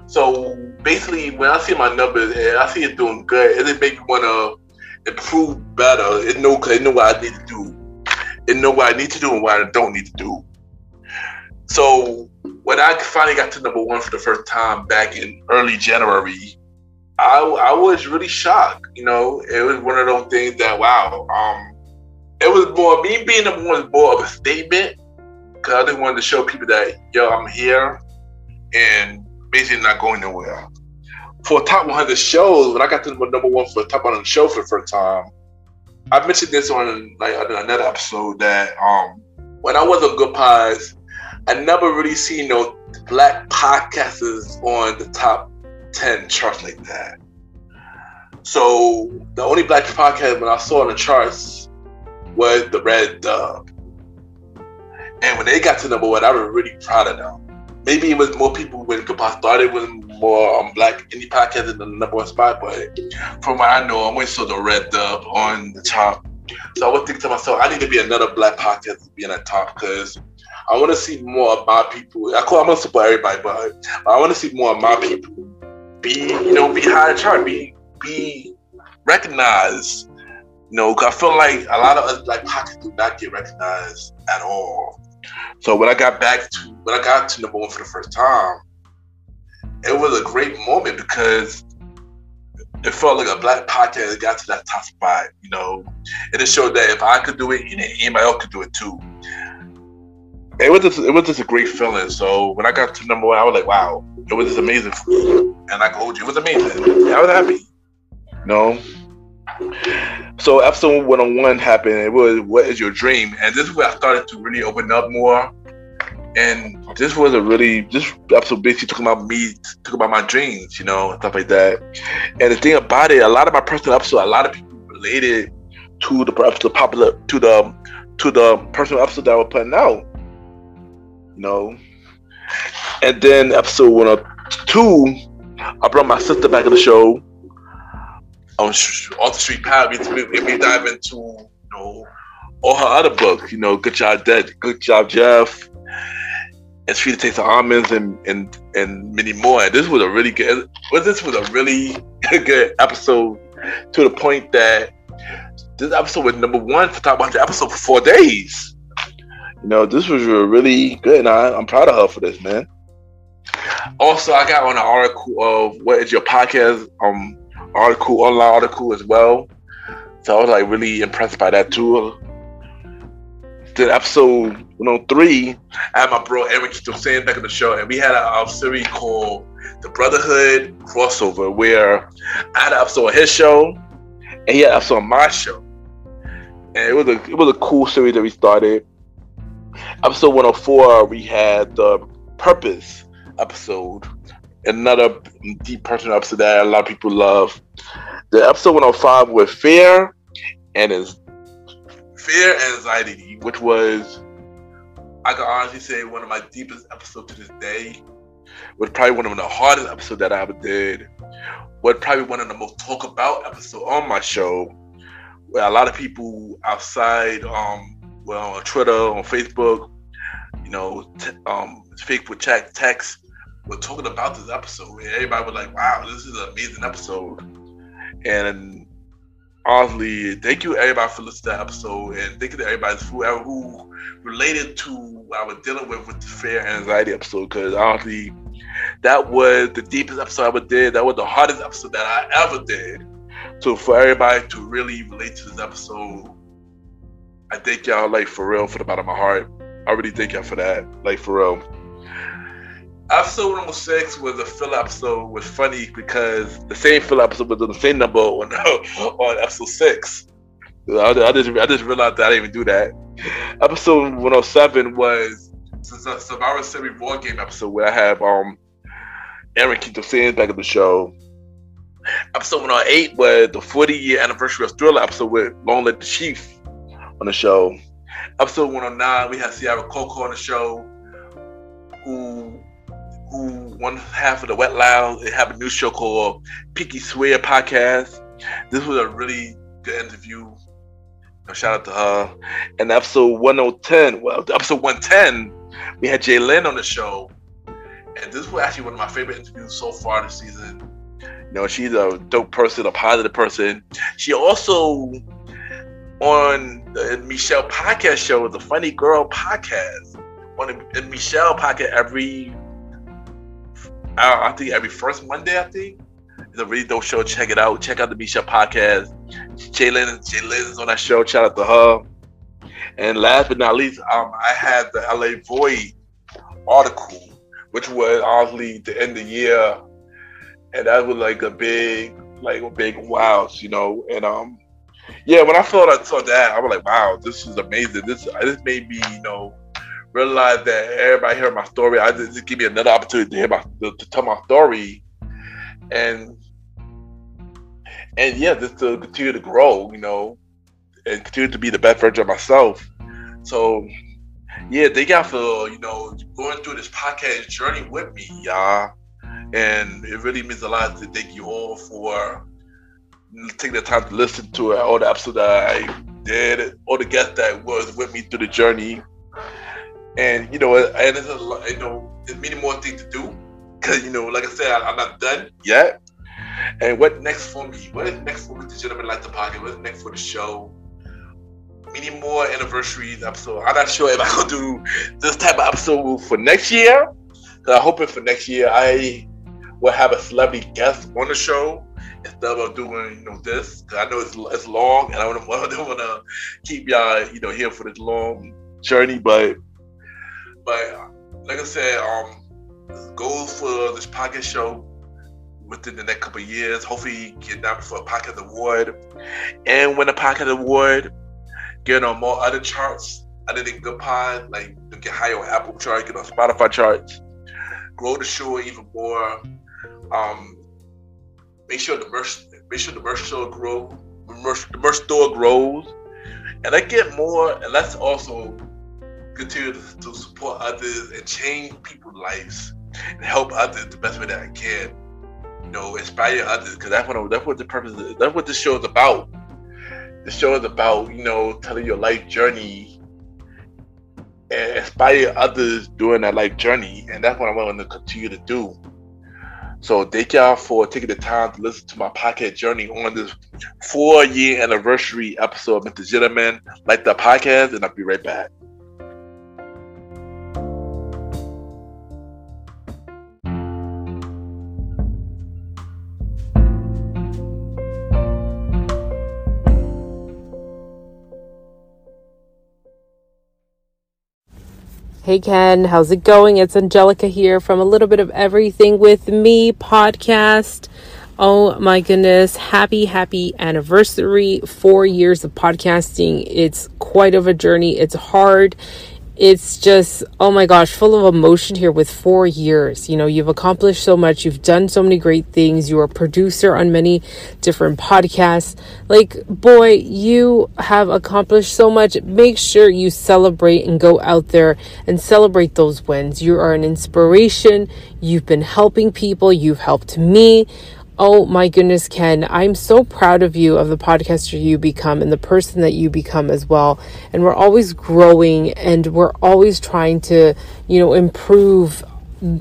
So basically, when I see my numbers and I see it doing good, it makes me want to improve better. It know, it know what I need to do. It know what I need to do and what I don't need to do. So when I finally got to number one for the first time back in early January, I, I was really shocked, you know. It was one of those things that, wow, um, it was more, me being number one was more of a statement because I just wanted to show people that, yo, I'm here and basically not going nowhere. For Top one hundred shows, when I got to number one for Top one hundred show for the first time, I mentioned this on like another episode that um, when I was on Good Pods, I never really seen no black podcasters on the top ten charts like that. So the only black podcast when I saw on the charts was the Red Dub, and when they got to number one, I was really proud of them. Maybe it was more people when Good Pod started was more um, black indie podcasts in the number one spot, but from what I know, I went saw the Red Dub on the top. So I was thinking to myself, I need to be another black podcast to be in the top because I want to see more of my people. I call I'm gonna support everybody, but I want to see more of my people. Be, you know, be high in chart, be be recognized. You know, cause I feel like a lot of us black podcasts do not get recognized at all. So when I got back to when I got to number one for the first time, it was a great moment because it felt like a black podcast that got to that top spot, you know. And it showed that if I could do it, anybody else could do it too. It was just, it was just a great feeling. So when I got to number one, I was like, wow, it was just amazing for me. And I told you, it was amazing. I was happy. You know? So episode one oh one happened. It was, what is your dream? And this is where I started to really open up more. And this was a really, this episode basically talking about me, talking about my dreams, you know, and stuff like that. And the thing about it, a lot of my personal episode, a lot of people related to the, to the popular, to the, to the personal episode that I was putting out. You know, and then episode one oh two, I brought my sister back on the show on Arthur Street Power. We dive into, you know, all her other books, you know, Good Job Dad, Good Job Jeff, and Sweet Taste of Almonds, and and and many more. And this was a really good, well, this was a really good episode to the point that this episode was number one for Top one hundred episode for four days. You know, this was really good, and I, I'm proud of her for this, man. Also, I got on an article of what is your podcast um article online article as well. So I was like really impressed by that too. Then episode you know three, I had my bro Eric Josian back on the show, and we had a, a series called The Brotherhood Crossover, where I had an episode on his show and he had an episode on my show. And it was a it was a cool series that we started. Episode one oh four, we had the Purpose episode, another deep personal episode that a lot of people love. The episode one oh five with fear and his fear and anxiety, which was, I can honestly say, one of my deepest episodes to this day. Was probably one of the hardest episodes that I ever did. Was probably one of the most talked about episodes on my show. Where a lot of people outside, um, well, on Twitter, on Facebook, you know, t- um, Facebook chat, text, were talking about this episode. And everybody was like, wow, this is an amazing episode. And honestly, thank you everybody for listening to that episode. And thank you to everybody whoever who related to what I was dealing with with the fear and anxiety episode. Because honestly, that was the deepest episode I ever did. That was the hardest episode that I ever did. So for everybody to really relate to this episode, I thank y'all, like, for real, for the bottom of my heart. I really thank y'all for that, like, for real. Episode one oh six was a filler episode. Was funny because the same filler episode was on the same number on, on episode six. I, I just I just realized that I didn't even do that. Episode one oh seven was the Survivor Series War Game episode where I have um Aaron Keith Sands back on the show. Episode one oh eight was the forty year anniversary of Thriller episode with Long Live the Chief on the show. Episode one oh nine, we had Ciara Coco on the show, who who one half of the Wet Lounge. They have a new show called Pinky Swear Podcast. This was a really good interview. Shout out to her. And episode one oh ten, well, episode one ten, we had Jay Lynn on the show. And this was actually one of my favorite interviews so far this season. You know, she's a dope person, a positive person. She also on the Michelle podcast show, the Funny Girl podcast, on the Michelle podcast every. I think every first Monday, I think. It's a really dope show. Check it out. Check out the Michelle podcast. Jalen is on that show. Shout out to her. And last but not least, um, I had the L A Void article, which was obviously the end of the year. And that was like a big, like a big wow, you know. And um, yeah, when I thought I saw that, I was like, wow, this is amazing. This, this made me, you know, realize that everybody heard my story. I just, just give me another opportunity to hear my to, to tell my story, and and yeah, just to continue to grow, you know, and continue to be the best version of myself. So yeah, thank y'all for you know going through this podcast journey with me, y'all, and it really means a lot to thank you all for taking the time to listen to it, all the episodes that I did, all the guests that was with me through the journey. And you know, and it's a, you know, there's many more things to do because you know, like I said, I, I'm not done yet. And what next for me? What is next for me? The Gentleman Like the Pocket. What's next for the show? Many more anniversaries episode. I'm not sure if I will do this type of episode for next year. Cause I'm hoping for next year I will have a celebrity guest on the show instead of doing you know this. Cause I know it's it's long, and I don't want to keep y'all you know here for this long journey, but. But like I said, um, goals for this podcast show within the next couple of years. Hopefully, get that for a podcast award and win a podcast award. Get on more other charts other than Good Pod, like get higher on Apple charts, get on Spotify charts. Grow the show even more. Um, make sure the merch, make sure the merch store grow, merch, the merch store grows, and I get more. And that's also. Continue to support others and change people's lives and help others the best way that I can. You know, inspire others because that's what I, that's what the purpose is. That's what this show is about. The show is about you know telling your life journey and inspire others during that life journey, and that's what I want to continue to do. So thank y'all for taking the time to listen to my podcast journey on this four year anniversary episode of Mister Gentleman Like the Podcast, and I'll be right back. Hey Ken, how's it going? It's Angelica here from A Little Bit of Everything With Me podcast. Oh my goodness, happy, happy anniversary, four years of podcasting. It's quite of a journey. It's hard. It's just, oh my gosh, full of emotion here with four years. You know, you've accomplished so much. You've done so many great things. You're a producer on many different podcasts. Like, boy, you have accomplished so much. Make sure you celebrate and go out there and celebrate those wins. You are an inspiration. You've been helping people. You've helped me. Oh my goodness, Ken, I'm so proud of you, of the podcaster you become and the person that you become as well. And we're always growing and we're always trying to, you know, improve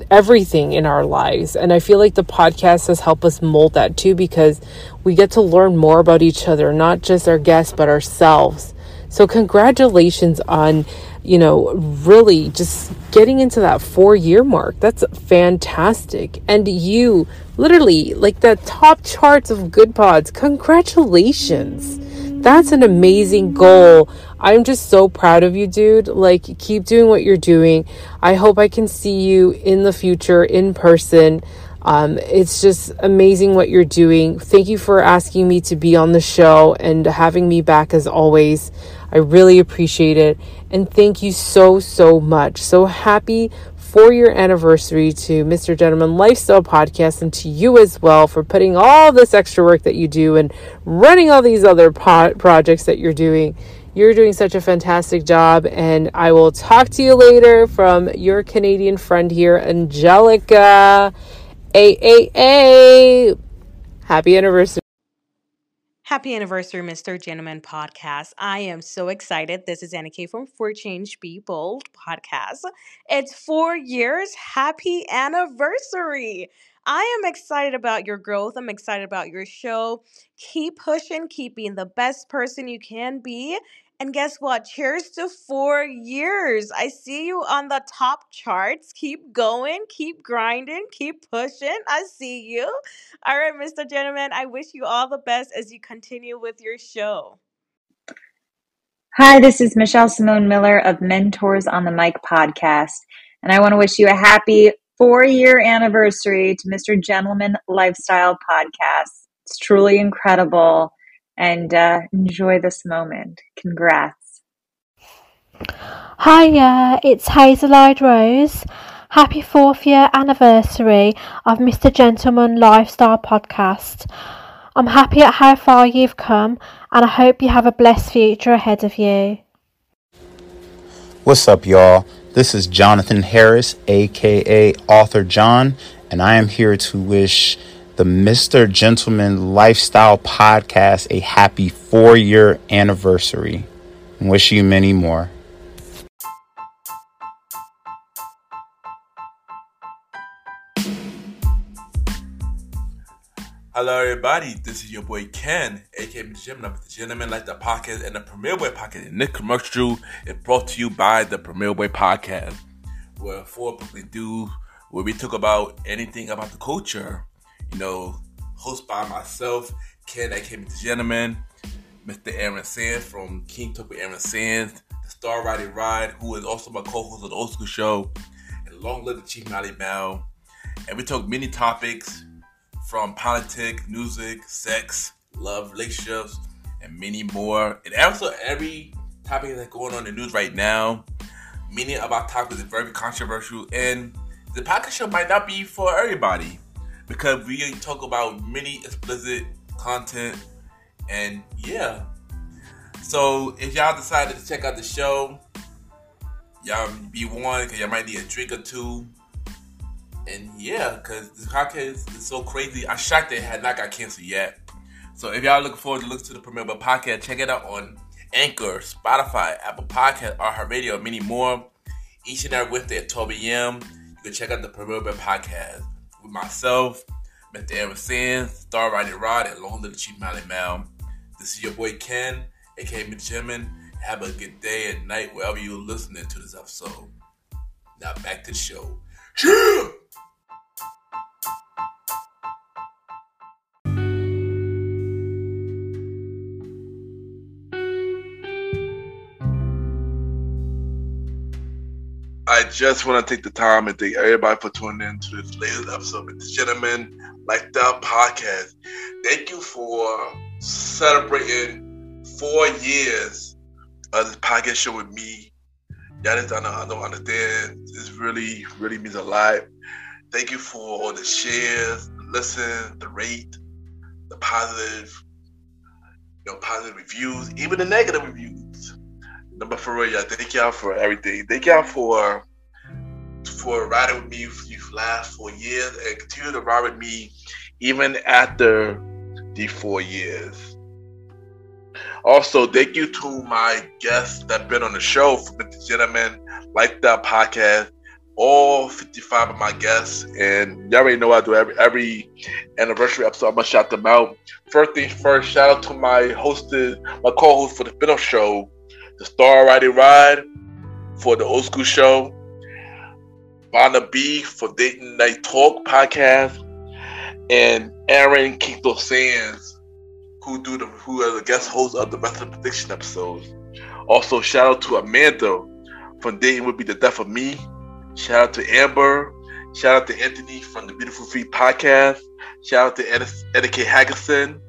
everything in our lives. And I feel like the podcast has helped us mold that too, because we get to learn more about each other, not just our guests, but ourselves. So congratulations on, you know, really just getting into that four year mark. That's fantastic. And you literally like the top charts of Good Pods. Congratulations. That's an amazing goal. I'm just so proud of you, dude. Like, keep doing what you're doing. I hope I can see you in the future in person. Um, it's just amazing what you're doing. Thank you for asking me to be on the show and having me back as always. I really appreciate it. And thank you so, so much. So happy four-year anniversary to Mister Gentleman Lifestyle Podcast and to you as well for putting all this extra work that you do and running all these other po- projects that you're doing. You're doing such a fantastic job. And I will talk to you later from your Canadian friend here, Angelica. A A A. Happy anniversary. Happy anniversary, Mister Gentleman Podcast. I am so excited. This is Anna K from For Change Be Bold Podcast. It's four years. Happy anniversary. I am excited about your growth. I'm excited about your show. Keep pushing, keep being the best person you can be. And guess what? Cheers to four years. I see you on the top charts. Keep going. Keep grinding. Keep pushing. I see you. All right, Mister Gentleman, I wish you all the best as you continue with your show. Hi, this is Michelle Simone Miller of Mentors on the Mic podcast. And I want to wish you a happy four-year anniversary to Mister Gentleman Lifestyle Podcast. It's truly incredible. And uh, enjoy this moment. Congrats. Hiya, it's Hazel Eyed Rose. Happy fourth year anniversary of Mister Gentleman Lifestyle Podcast. I'm happy at how far you've come, and I hope you have a blessed future ahead of you. What's up, y'all? This is Jonathan Harris, aka Author John, and I am here to wish the Mister Gentleman Lifestyle Podcast a happy four-year anniversary. And wish you many more. Hello, everybody. This is your boy Ken, aka Mister Gentleman, with the Gentleman Lifestyle Podcast and the Premier Boy Podcast. And this commercial is brought to you by the Premier Boy Podcast, where four people do where we talk about anything about the culture. You know, host by myself, Ken, that came with the gentleman, Mister Aaron Sands from King Talk with Aaron Sands, the Star Riding Ride, who is also my co-host of the Old School Show, and Long Live the Chief Molly Bell. And we talk many topics from politics, music, sex, love, relationships, and many more. And also every topic that's going on in the news right now, many of our topics are very controversial, and the podcast show might not be for everybody, because we talk about many explicit content. And yeah. So if y'all decided to check out the show, y'all be warned, because y'all might need a drink or two. And yeah, because this podcast is so crazy. I'm shocked that it had not got canceled yet. So if y'all looking forward to looking to the Premier Boy Podcast, check it out on Anchor, Spotify, Apple Podcasts, iHeartRadio, and many more. Each and every Wednesday at twelve a.m. you can check out the Premier Boy Podcast with myself, Mister Aaron Sands, Star Riding Rod, and Long Live the Chief Molly Mal. This is your boy Ken, aka Mister Gentleman. Have a good day and night wherever you're listening to this episode. Now back to the show. Cheer! just want to take the time and thank everybody for tuning in to this latest episode of the Gentlemen Like That podcast. Thank you for celebrating four years of this podcast show with me. Y'all just don't, I don't understand. This really, really means a lot. Thank you for all the shares, the listen, the rate, the positive, you know, positive reviews, even the negative reviews. Number for real, y'all. Thank y'all for everything. Thank y'all for for riding with me for these last four years and continue to ride with me even after the four years. Also, thank you to my guests that been on the show from the Gentlemen Like That podcast. All fifty-five of my guests, and y'all already know I do every every anniversary episode. I'm gonna shout them out. First things first, shout out to my hosted, my co-host for the spin-off show, the Star Ridey Ride for the Old School Show, Bonna B for Date Night Talk podcast, and Aaron Quinto Sands, who do the who are the guest host of the Wrestling Prediction episodes. Also, shout out to Amanda from Dating Would Be the Death of Me. Shout out to Amber. Shout out to Anthony from the Beautiful Feet podcast. Shout out to Eddie K. Haggerson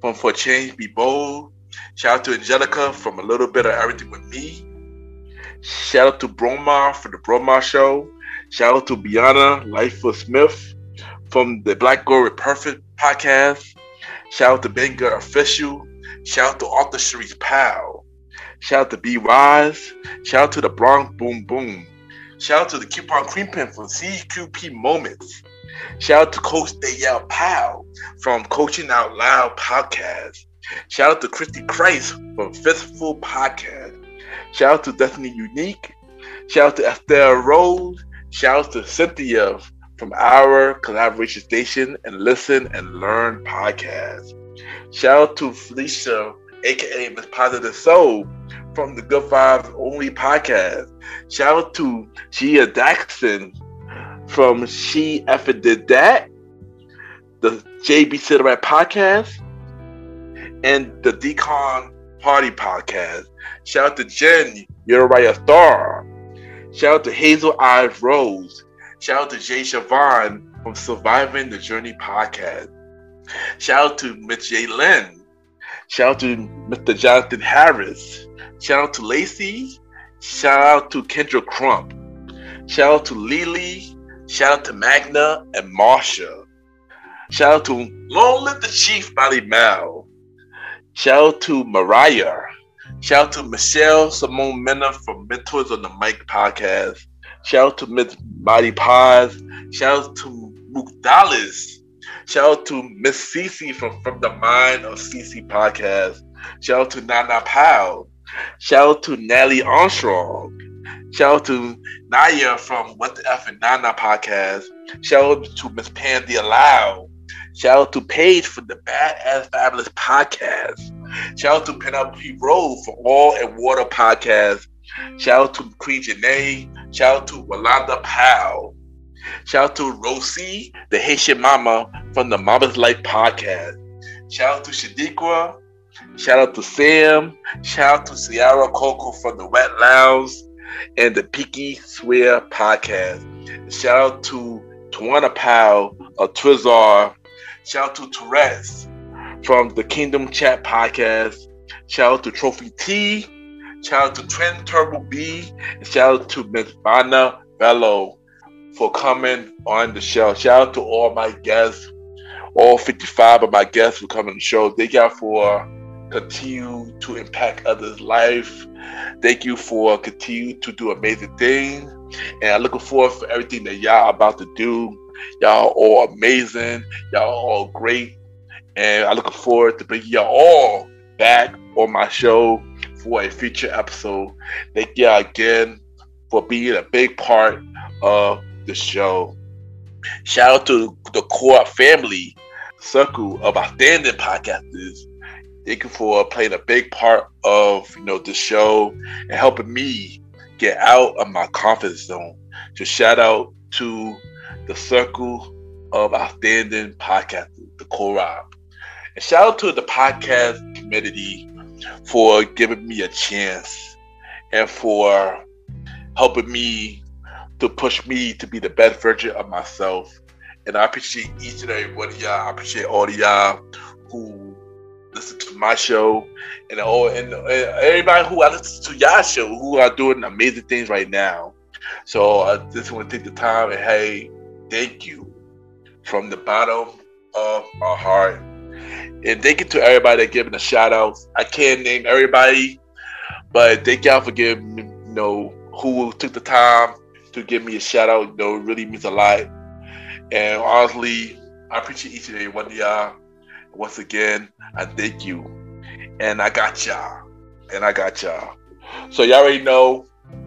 from For Change Be Bold. Shout out to Angelica from A Little Bit of Everything With Me. Shout out to Bromar for the Bromar Show. Shout out to Bianna Lightfoot Smith from the Black Girl With Perfect podcast. Shout out to Banger Official. Shout out to Arthur Sharice Powell. Shout out to B. Wise. Shout out to the Bronx Boom Boom. Shout out to the Coupon Cream Pin from C Q P Moments. Shout out to Coach Day Yell Powell from Coaching Out Loud podcast. Shout out to Christy Christ from Fistful podcast. Shout out to Destiny Unique. Shout out to Estelle Rose. Shout out to Cynthia from our collaboration station and Listen and Learn podcast. Shout out to Felicia, aka Miss Positive Soul, from the Good Vibes Only podcast. Shout out to Gia Daxon from She Effin' Did That, the J B Cigarette podcast, and the Decon Party podcast. Shout out to Jen Uriah Star. Shout out to Hazel Eyes Rose. Shout out to Jay Siobhan from Surviving the Journey podcast. Shout out to Miss J. Lynn. Shout out to Mister Jonathan Harris. Shout out to Lacey. Shout out to Kendra Crump. Shout out to Lily. Shout out to Magna and Marsha. Shout out to Long Live the Chief Body Mal. Shout out to Mariah. Shout out to Michelle Simone Mena from Mentors on the Mic podcast. Shout out to Miss Body Paz. Shout out to Mugdalis. Shout out to Miss Cece from From the Mind of Cece podcast. Shout out to Nana Powell. Shout out to Nelly Armstrong. Shout out to Naya from What the F and Nana podcast. Shout out to Miss Pandy Allow. Shout out to Paige from the Badass Fabulous podcast. Shout out to Penelope Rowe for All and Water podcast. Shout out to Queen Janae. Shout out to Walanda Powell. Shout out to Rosie, the Haitian Mama from the Mama's Life podcast. Shout out to Shadiqua. Shout out to Sam. Shout out to Ciara Coco from the Wet Lounge and the Peaky Swear podcast. Shout out to Tawana Powell of Twizzar. Shout out to Therese from the Kingdom Chat podcast. Shout out to Trophy T. Shout out to Trend Turbo B. And shout out to Miss Vanna Bello for coming on the show. Shout out to all my guests, all fifty-five of my guests for coming on the show. Thank y'all for continue to impact others' life. Thank you for continue to do amazing things. And I'm looking forward for everything that y'all are about to do. Y'all are all amazing. Y'all are all great. And I'm looking forward to bringing y'all all back on my show for a future episode. Thank y'all again for being a big part of the show. Shout out to the core family circle of outstanding podcasters. Thank you for playing a big part of, you know, the show and helping me get out of my comfort zone. So shout out to the circle of outstanding podcasters, the Korab. And shout out to the podcast community for giving me a chance and for helping me to push me to be the best version of myself. And I appreciate each and every one of y'all. I appreciate all of y'all who listen to my show, and all, and, and everybody who I listen to y'all show, who are doing amazing things right now. So I just want to take the time and, hey, thank you from the bottom of our heart. And thank you to everybody that giving a shout out. I can't name everybody, but thank y'all for giving me, you know, who took the time to give me a shout out. You know, it really means a lot. And honestly, I appreciate each and every one of y'all. Once again, I thank you. And I got y'all. And I got y'all. So y'all already know,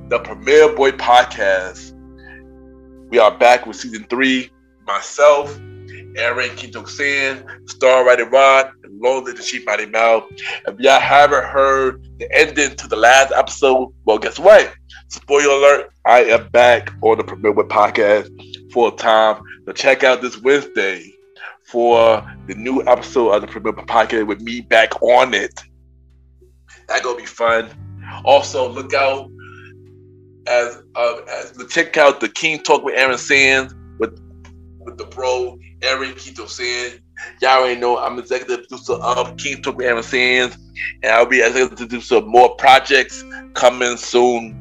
the Premier Boy Podcast. We are back with season three. Myself, Aaron Kintok San, Star Rider Rod, and Lonely the Sheep Mighty Mouth. If y'all haven't heard the ending to the last episode, well, guess what? Spoiler alert, I am back on the Premier Boy Podcast full time. So check out this Wednesday for the new episode of the Premier Boy Podcast with me back on it. That's going to be fun. Also, look out as uh, as check out the King Talk with Aaron Sands with with the bro Aaron Kintok San. Y'all already know I'm executive producer of King Talk with Aaron Sands, and I'll be executive producer of more projects coming soon.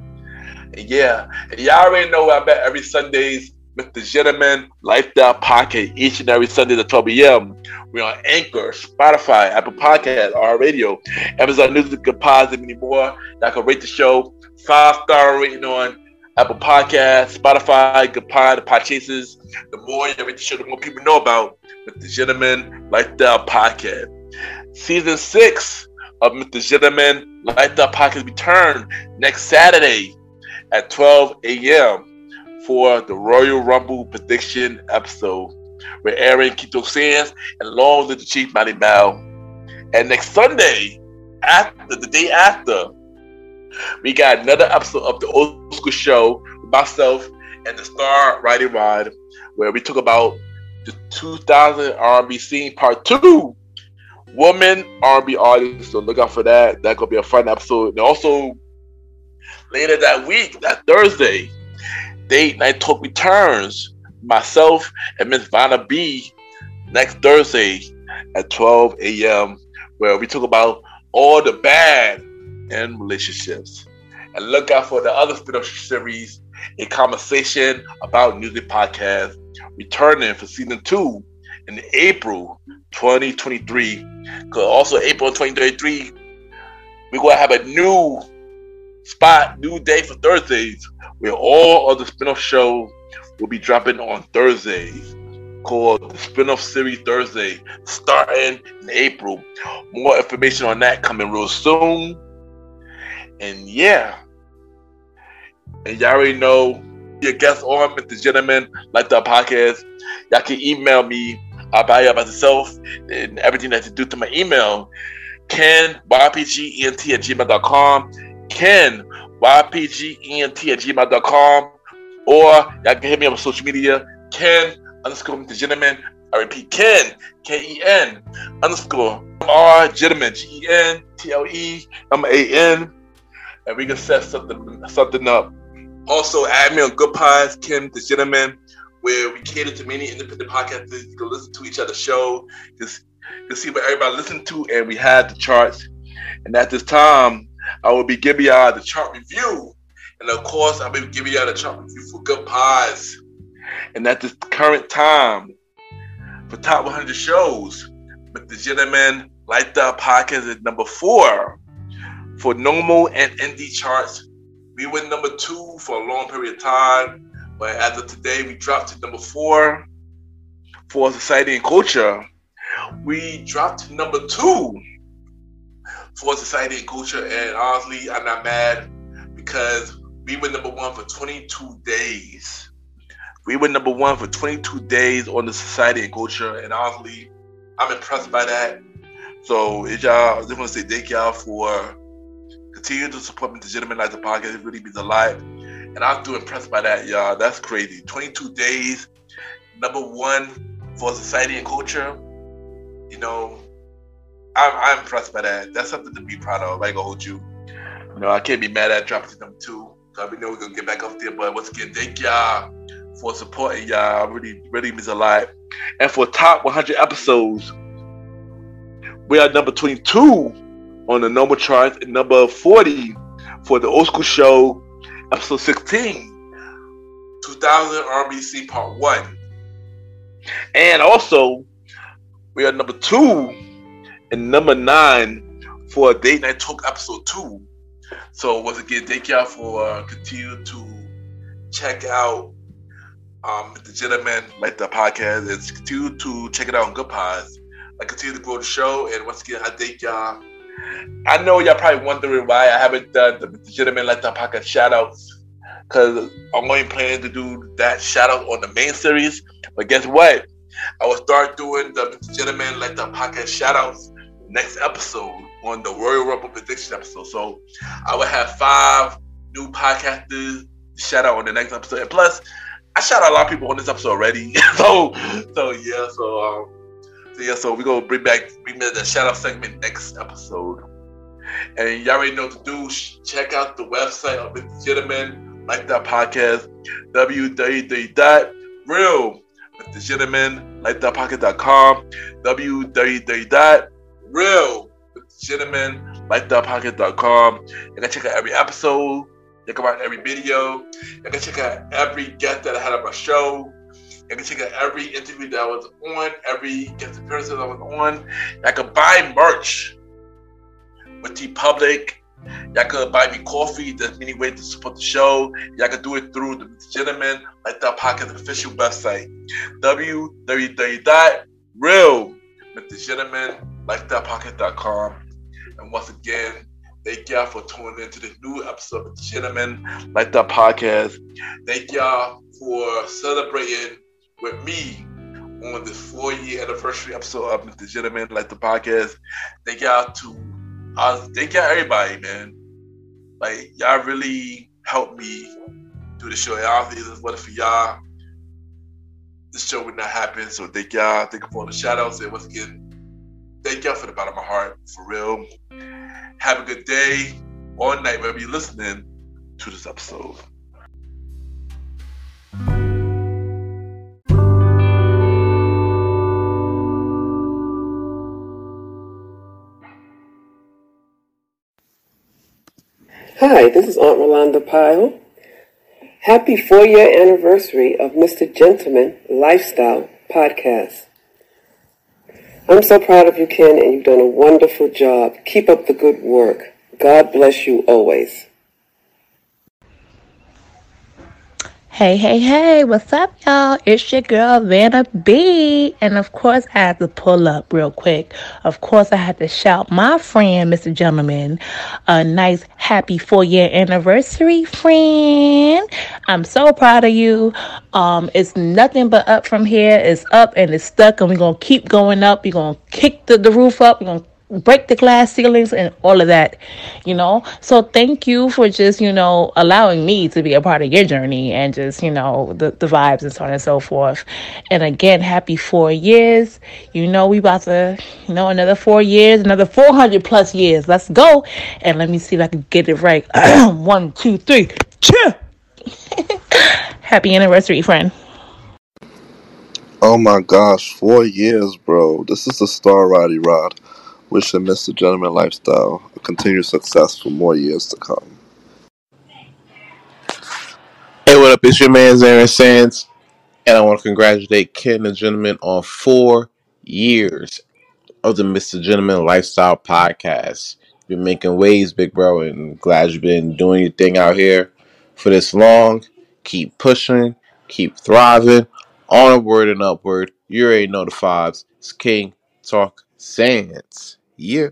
And yeah, and y'all already know I'm at every Sundays with the Gentleman Lifestyle Podcast each and every Sunday at twelve p.m. We're on Anchor, Spotify, Apple Podcasts, iRadio, Amazon Music, Pods, and many more. Y'all can rate the show. Five-star rating on Apple Podcasts, Spotify, Good Pod, the Podchasers. The more you make the show, the more people know about Mister Gentleman Lifestyle Podcast. Season six of Mister Gentleman Lifestyle Podcast return next Saturday at twelve a.m. for the Royal Rumble prediction episode with Aaron Kintok Sands and Long Live the Chief Mighty Mal. And next Sunday, after the day after, we got another episode of the Old School Show with myself and the Star Riding Rod, where we talk about the two thousand R and B scene part two, woman R and B artists. So look out for that. That's gonna be a fun episode. And also later that week, that Thursday, Date Night Talk returns. Myself and Miss Vanna B next Thursday at twelve a.m. where we talk about all the bad and relationships. And look out for the other spin-off series, A Conversation About Music Podcast, returning for season two in April twenty twenty-three. Cause also April twenty twenty-three, we're gonna have a new spot, new day for Thursdays, where all of the spin-off shows will be dropping on Thursdays, called the spin-off series Thursday, starting in April. More information on that coming real soon. And yeah, and y'all already know your guest on Mister Gentleman Lifestyle Podcast. Y'all can email me about you, about yourself, and everything that you do to my email, ken y p g e n t at gmail dot com, ken y p g e n t at gmail dot com, or y'all can hit me up on social media, ken underscore Mister Gentleman. I repeat, Ken, K E N underscore R Gentleman, G E N T L E I'm A N. And we can set something something up. Also, add me on Good Pods, Kim the Gentleman, where we cater to many independent podcasters. You can listen to each other's show, just to see what everybody listened to, and we had the charts. And at this time, I will be giving y'all the chart review. And of course, I'll be giving y'all the chart review for Good Pods. And at this current time, for top one hundred shows, with the Gentleman Lifestyle Podcast is number four. For normal and indie charts, we were number two for a long period of time, but as of today, we dropped to number four. For society and culture, we dropped to number two for society and culture, and honestly, I'm not mad because we were number one for twenty-two days. We were number one for twenty-two days on the society and culture, and honestly, I'm impressed by that. So, if y'all, I just want to say thank y'all for continue to support me to legitimize the podcast. It really means a lot. And I'm too impressed by that, y'all. That's crazy. twenty-two days, number one for society and culture. You know, I'm, I'm impressed by that. That's something to be proud of. I ain't gonna hold you. You know, I can't be mad at dropping to number two. So we know we're going to get back up there. But once again, thank y'all for supporting y'all. Really, really means a lot. And for top one hundred episodes, we are number twenty-two on the number charts and number forty for the Old School Show, episode sixteen, two thousand R B C Part one. And also, we are number two and number nine for Date Night Talk episode two. So once again, thank y'all for uh, continue to check out um, the Gentleman Like That podcast. And continue to check it out on Good Pods. I continue to grow the show, and once again, I thank y'all. I know y'all probably wondering why I haven't done the Gentleman Like That podcast shout outs, because I'm only planning to do that shout out on the main series. But guess what? I will start doing the Gentleman Like That podcast shout outs next episode on the Royal Rumble prediction episode. So I will have five new podcasters shout out on the next episode. And plus, I shout out a lot of people on this episode already. so, so yeah, so, um, so yeah, so we're going to bring back, bring back the shout out segment next episode. And y'all already know what to do. Check out the website of the Gentleman Like That podcast, w w w dot real with the gentleman like that podcast dot com, w w w dot real gentleman like that pocket dot com. You can check out every episode. You can watch every video. You can check out every guest that I had on my show. You can check out every interview that I was on, every guest appearance that I was on. You can buy merch with the public. You can buy me coffee. There's many ways to support the show. You can do it through the Gentleman Like That Pocket official website, w w w dot real with the gentleman like that pocket dot com. And once again, thank y'all for tuning in to this new episode of the Gentleman Like That podcast. Thank y'all for celebrating with me on this four-year anniversary episode of the Gentleman Like That podcast. Thank y'all to uh, thank y'all everybody, man. Like, y'all really helped me do the show. Y'all, this is what for y'all, this show would not happen. So thank y'all. Thank you for the shout outs. And once again, thank y'all from the bottom of my heart, for real. Have a good day or night, wherever you're listening to this episode. Hi, this is Aunt Rolanda Pyle. Happy four-year anniversary of Mister Gentleman Lifestyle Podcast. I'm so proud of you, Ken, and you've done a wonderful job. Keep up the good work. God bless you always. Hey, hey, hey, what's up, y'all? It's your girl, Vanna B. And of course, I had to pull up real quick. Of course, I had to shout my friend, Mister Gentleman, a nice, happy four-year anniversary, friend. I'm so proud of you. Um, it's nothing but up from here. It's up and it's stuck, and we're going to keep going up. We're going to kick the, the roof up. We're going to break the glass ceilings and all of that, you know. So thank you for just, you know, allowing me to be a part of your journey and just, you know, the, the vibes and so on and so forth. And again, happy four years. You know, we about to, you know, another four years, another four hundred plus years. Let's go. And let me see if I can get it right. One, two, three. Cheer! Happy anniversary, friend. Oh my gosh, four years, bro. This is the Star Roddy Rod. Wishing Mister Gentleman Lifestyle a continued success for more years to come. Hey, what up? It's your man, Zarin Sands, and I want to congratulate Ken and Gentleman on four years of the Mister Gentleman Lifestyle podcast. You've been making waves, big bro, and glad you've been doing your thing out here for this long. Keep pushing, keep thriving, onward and upward. You already know the vibes. It's King Talk Sands. Yeah.